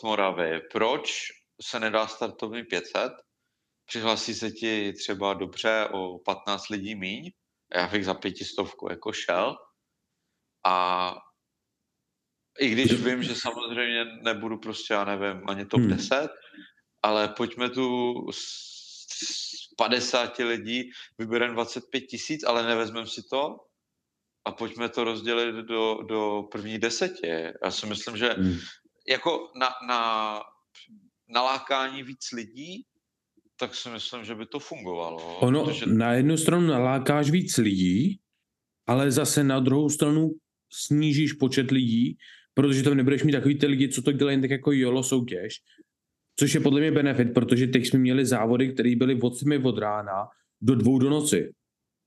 Moravy. Proč se nedá startovný 500? Přihlasí se ti třeba dobře o 15 lidí míň, já bych za 500 jako šel a i když vím, že samozřejmě nebudu prostě, já nevím, ani top 10, ale pojďme tu z 50 lidí, vyberem 25 000, ale nevezmem si to a pojďme to rozdělit do první 10. Já si myslím, že jako na nalákání víc lidí tak si myslím, že by to fungovalo. Ono protože... na jednu stranu nalákáš víc lidí, ale zase na druhou stranu snížíš počet lidí, protože tam nebudeš mít takový ty lidi, co to dělají tak jako jolo soutěž, což je podle mě benefit, protože teď jsme měli závody, které byly od 7 od rána do 2 do noci.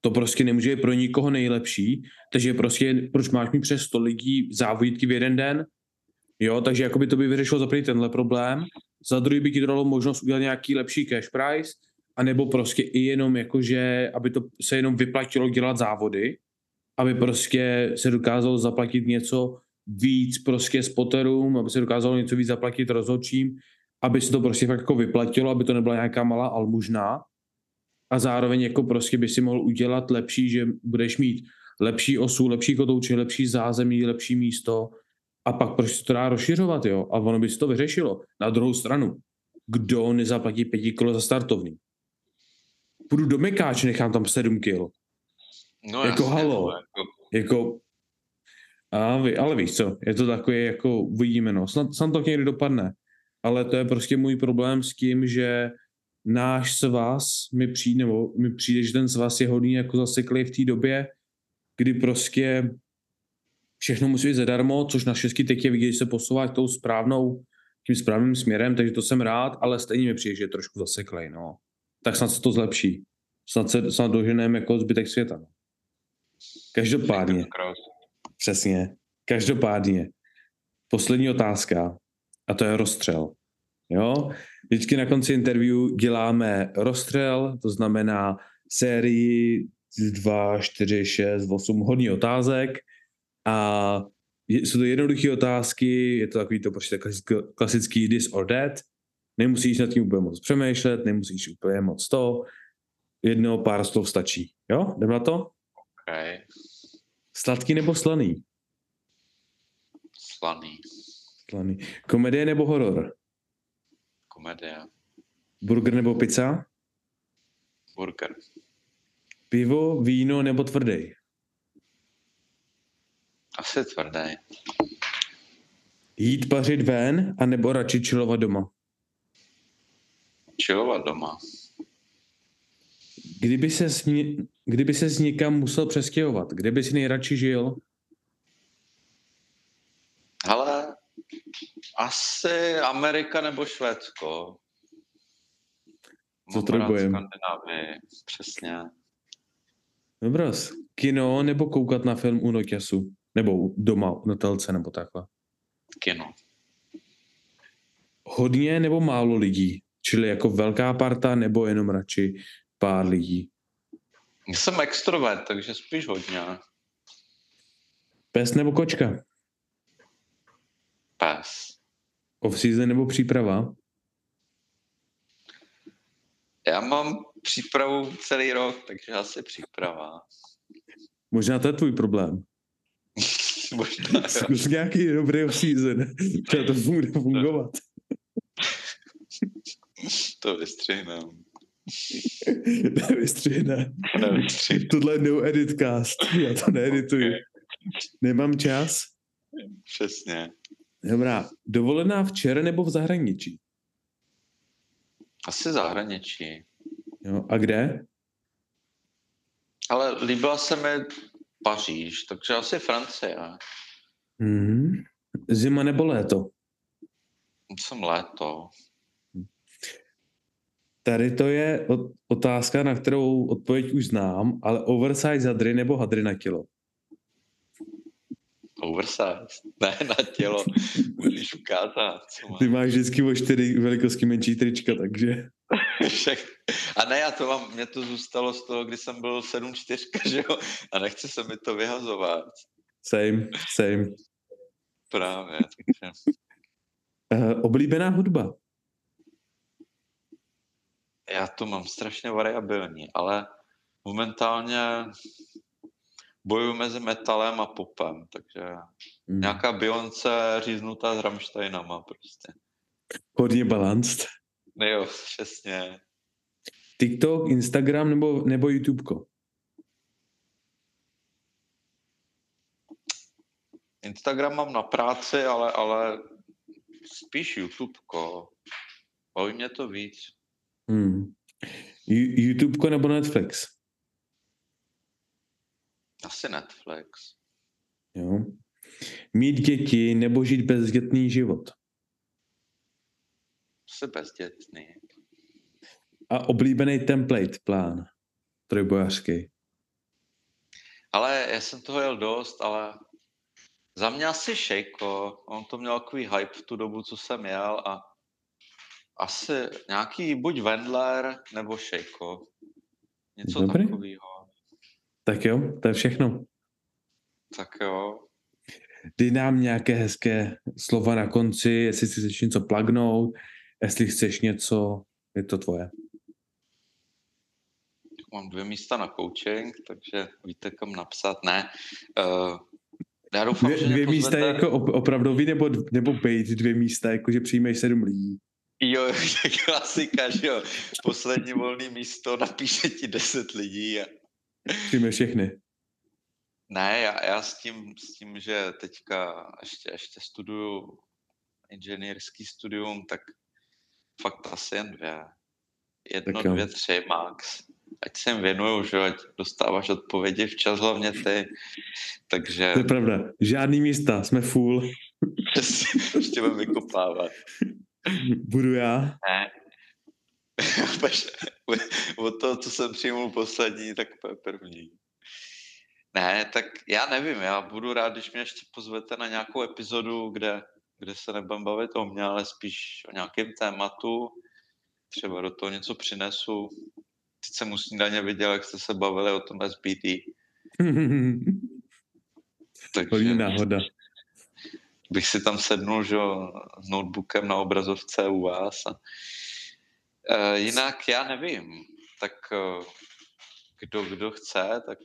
To prostě nemůže pro nikoho nejlepší, takže prostě proč máš mít přes 100 lidí závoditky v jeden den? Jo, takže jakoby to by vyřešilo za první tenhle problém, za druhý by ti dalo možnost udělat nějaký lepší cash price, anebo prostě i jenom jakože, aby to se jenom vyplatilo dělat závody, aby prostě se dokázalo zaplatit něco víc prostě spoterům, aby se dokázalo něco víc zaplatit rozhodčím, aby se to prostě fakt jako vyplatilo, aby to nebyla nějaká malá almužná a zároveň jako prostě by si mohl udělat lepší, že budeš mít lepší osu, lepší kotouči, lepší zázemí, lepší místo a pak prostě to dá rozšiřovat, jo, a ono by se to vyřešilo. Na druhou stranu, kdo nezaplatí 5 kilo za startovný? Půjdu do Mekáče, nechám tam 7 kilo. No jako jasně, halo, jako ale víš co, je to takové jako uvidíme, no, snad to někdy dopadne, ale to je prostě můj problém s tím, že náš svaz mi přijde, že ten svaz je hodný jako zaseklý v té době, kdy prostě všechno musí být zadarmo, což na Česky teď je vidět, že se posouvá tím správným směrem, takže to jsem rád, ale stejně mi přijde, že je trošku zaseklej, no. Tak snad se to zlepší. Snad doženeme jako zbytek světa. No. Každopádně. Přesně. Každopádně. Poslední otázka a to je rozstřel. Jo? Vždycky na konci interview děláme rozstřel, to znamená sérii 2, 4, 6, 8 hodně otázek a jsou to jednoduché otázky, je to takový to prostě klasický this or that, nemusíš nad tím úplně moc přemýšlet, nemusíš úplně moc to, jedno pár slov stačí, jo? Jdeme na to? Okay. Sladký nebo slaný? Slaný. Komedie nebo horor? Komedie. Burger nebo pizza? Burger. Pivo, víno nebo tvrdý? Asi tvrdý. Jít pařit ven a nebo radši chillovat doma? Chillovat doma. Kdyby ses někam musel přestěhovat, kde by si nejradši žil? Ale asi Amerika nebo Švédsko. Potřebujeme Skandinávii, přesně. Dobros, kino nebo koukat na film u noťasu? Nebo doma na telce nebo takhle? Kino. Hodně nebo málo lidí? Čili jako velká parta nebo jenom radši pár lidí? Jsem extrovert, takže spíš hodně. Pes nebo kočka? Pes. Off-season nebo příprava? Já mám přípravu celý rok, takže asi příprava. Možná to je tvůj problém. Možná, zkus nějaký dobrý off-season. To bude fungovat. To vystřihnem. Nevystřihnem. Tohle je no edit cast. Já to needituji. Okay. Nemám čas. Přesně. Dobrá. Dovolená včera nebo v zahraničí? Asi zahraničí. Jo, a kde? Ale líbila se mi Paříž, takže asi Francie. Zima nebo léto? Jsem léto. Tady to je otázka, na kterou odpověď už znám, ale oversize hadry nebo hadry na tělo? Oversize? Ne, na tělo. Můžeš ukázat. Ty máš vždycky o 4 velikosti menší trička, takže... A ne, já to mám, mě to zůstalo z toho, kdy jsem byl 7'4", že jo? A nechce se mi to vyhazovat. Same. Právě. Oblíbená hudba? Já to mám strašně variabilní, ale momentálně bojuju mezi metalem a popem, takže nějaká Beyoncé říznutá s Rammsteinama prostě. Hodně balanced. Jo, přesně. TikTok, Instagram nebo YouTubeko? Instagram mám na práci, ale spíš YouTubeko. Baví mě to víc. YouTubeko nebo Netflix? Asi Netflix. Jo. Mít děti nebo žít bezdětný život? Asi bezdětný. A oblíbený template plán trojbojářský? Ale já jsem toho jel dost, ale za mě asi Sheiko. On to měl takový hype v tu dobu, co jsem jel, a asi nějaký buď Wendler nebo Sheiko. Něco dobrý. Takovýho. Tak jo, to je všechno. Tak jo. Dej nám nějaké hezké slova na konci, jestli chceš něco plagnout, jestli chceš něco, je to tvoje. Mám 2 místa na coaching, takže víte, kam napsat. Ne. Já doufám, že 2 místa jako opravdový nebo bejt 2 místa, jako že přijmeš 7 lidí. Jo, klasika, že jo. Poslední volné místo napíše ti 10 lidí. A... přijmeš všechny. Ne, já s tím, že teďka ještě studuju inženýrský studium, tak fakt asi jen 2. 1, 2, 3 max. Ať se jim věnuju, že ať dostáváš odpovědi včas, hlavně ty. Takže... to je pravda. Žádný místa, jsme full. Ještě budeme vykopávat. Budu já? Ne. Od toho, co jsem přijmul poslední, tak první. Ne, tak já nevím, já budu rád, když mě ještě pozvete na nějakou epizodu, kde se nebudem bavit o mě, ale spíš o nějakém tématu. Třeba do toho něco přinesu. Teď jsem u snídaně viděl, jak jste se bavili o tom SBD. Hodně náhoda. Bych si tam sednul, že, s notebookem na obrazovce u vás. A... jinak já nevím. Tak kdo chce, tak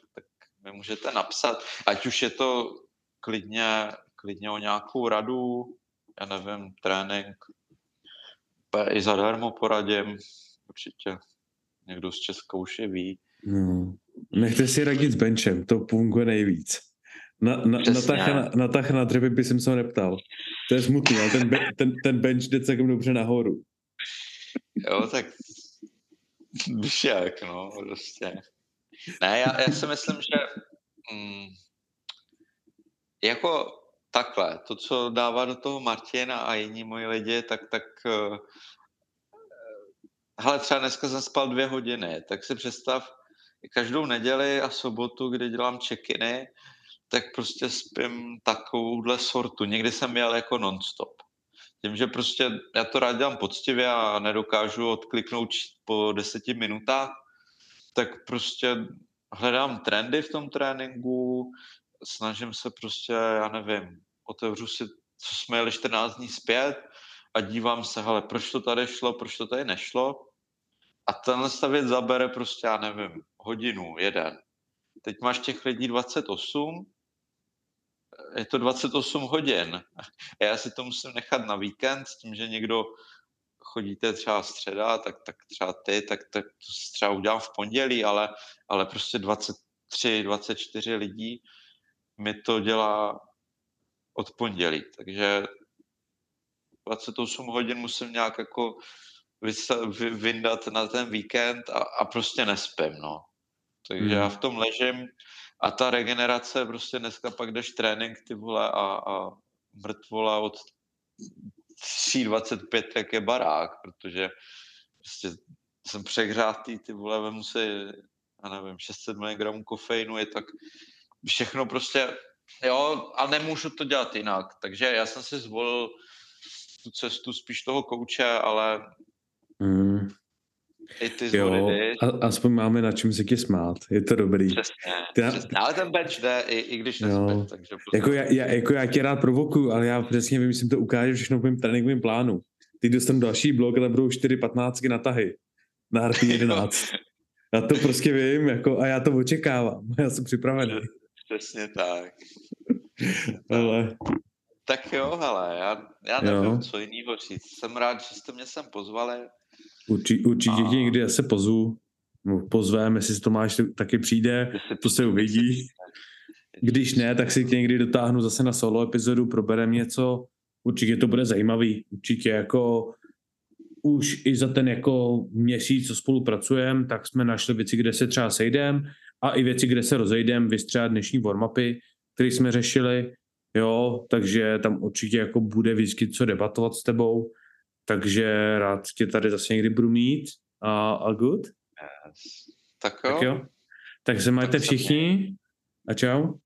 mi můžete napsat. Ať už je to klidně o nějakou radu, já nevím, trénink. I zadarmo poradím. Určitě. Někdo z Česka už je ví. No. Nechte si radit s benchem, to funguje nejvíc. Na dřeby by jsem se ho neptal. To je smutný, ale ten bench jde celkem dobře nahoru. Jo, tak však, no, prostě. Ne, já si myslím, že jako takhle, to, co dává do toho Martin a jiní moji lidi, tak hele, třeba dneska jsem spal 2 hodiny, tak si představ, každou neděli a sobotu, kdy dělám check-iny, tak prostě spím takovouhle sortu. Někdy jsem jel jako non-stop. Tím, že prostě já to rád dělám poctivě a nedokážu odkliknout po 10 minutách, tak prostě hledám trendy v tom tréninku, snažím se prostě, já nevím, otevřu si, co jsme jeli 14 dní zpět, a dívám se, hele, proč to tady šlo, proč to tady nešlo. A tenhle stavět zabere prostě, já nevím, 1 hodinu. Teď máš těch lidí 28, je to 28 hodin. A já si to musím nechat na víkend s tím, že někdo chodíte třeba středa, tak třeba ty, tak to třeba udělám v pondělí, ale prostě 23, 24 lidí mi to dělá od pondělí. Takže 28 hodin musím nějak jako vyndat na ten víkend a prostě nespím, no. Takže já v tom ležím a ta regenerace prostě dneska pak jdeš trénink, ty vole, a mrtvola od 3:25 jak je barák, protože prostě jsem přehrátý, ty vole, vemu si, já nevím, 600 mg kofeinu, je tak všechno prostě, jo, a nemůžu to dělat jinak, takže já jsem si zvolil tu cestu spíš toho kouče, ale i ty zvolili. Aspoň máme na čem si tě smát, je to dobrý. Přesně. Ale ten bench jde, i když nespět. Takže... já tě rád provokuju, ale já přesně vím, že jsem to ukážu všechno v mém tréninkovém plánu. Teď dostanu další blok, ale budou 4:15 na tahy, na RP11. Já to prostě vím, jako, a já to očekávám, já jsem připravený. Přesně tak. Ale... tak jo, hele, já nevím, jo. Co jinýho říct. Jsem rád, že jste mě sem pozvali. Určitě a... někdy já se pozvem, jestli to máš, taky přijde, to se uvidí. Když ne, tak si tě někdy dotáhnu zase na solo epizodu, proberem něco. Určitě to bude zajímavý. Určitě jako už i za ten jako měsíc, co spolupracujeme, tak jsme našli věci, kde se třeba sejdeme a i věci, kde se rozejdeme, vystřelat dnešní warmupy, které jsme řešili, jo, takže tam určitě jako bude vždycky co debatovat s tebou, takže rád tě tady zase někdy budu mít a good. Yes. Tak jo. Tak se majte všichni a čau.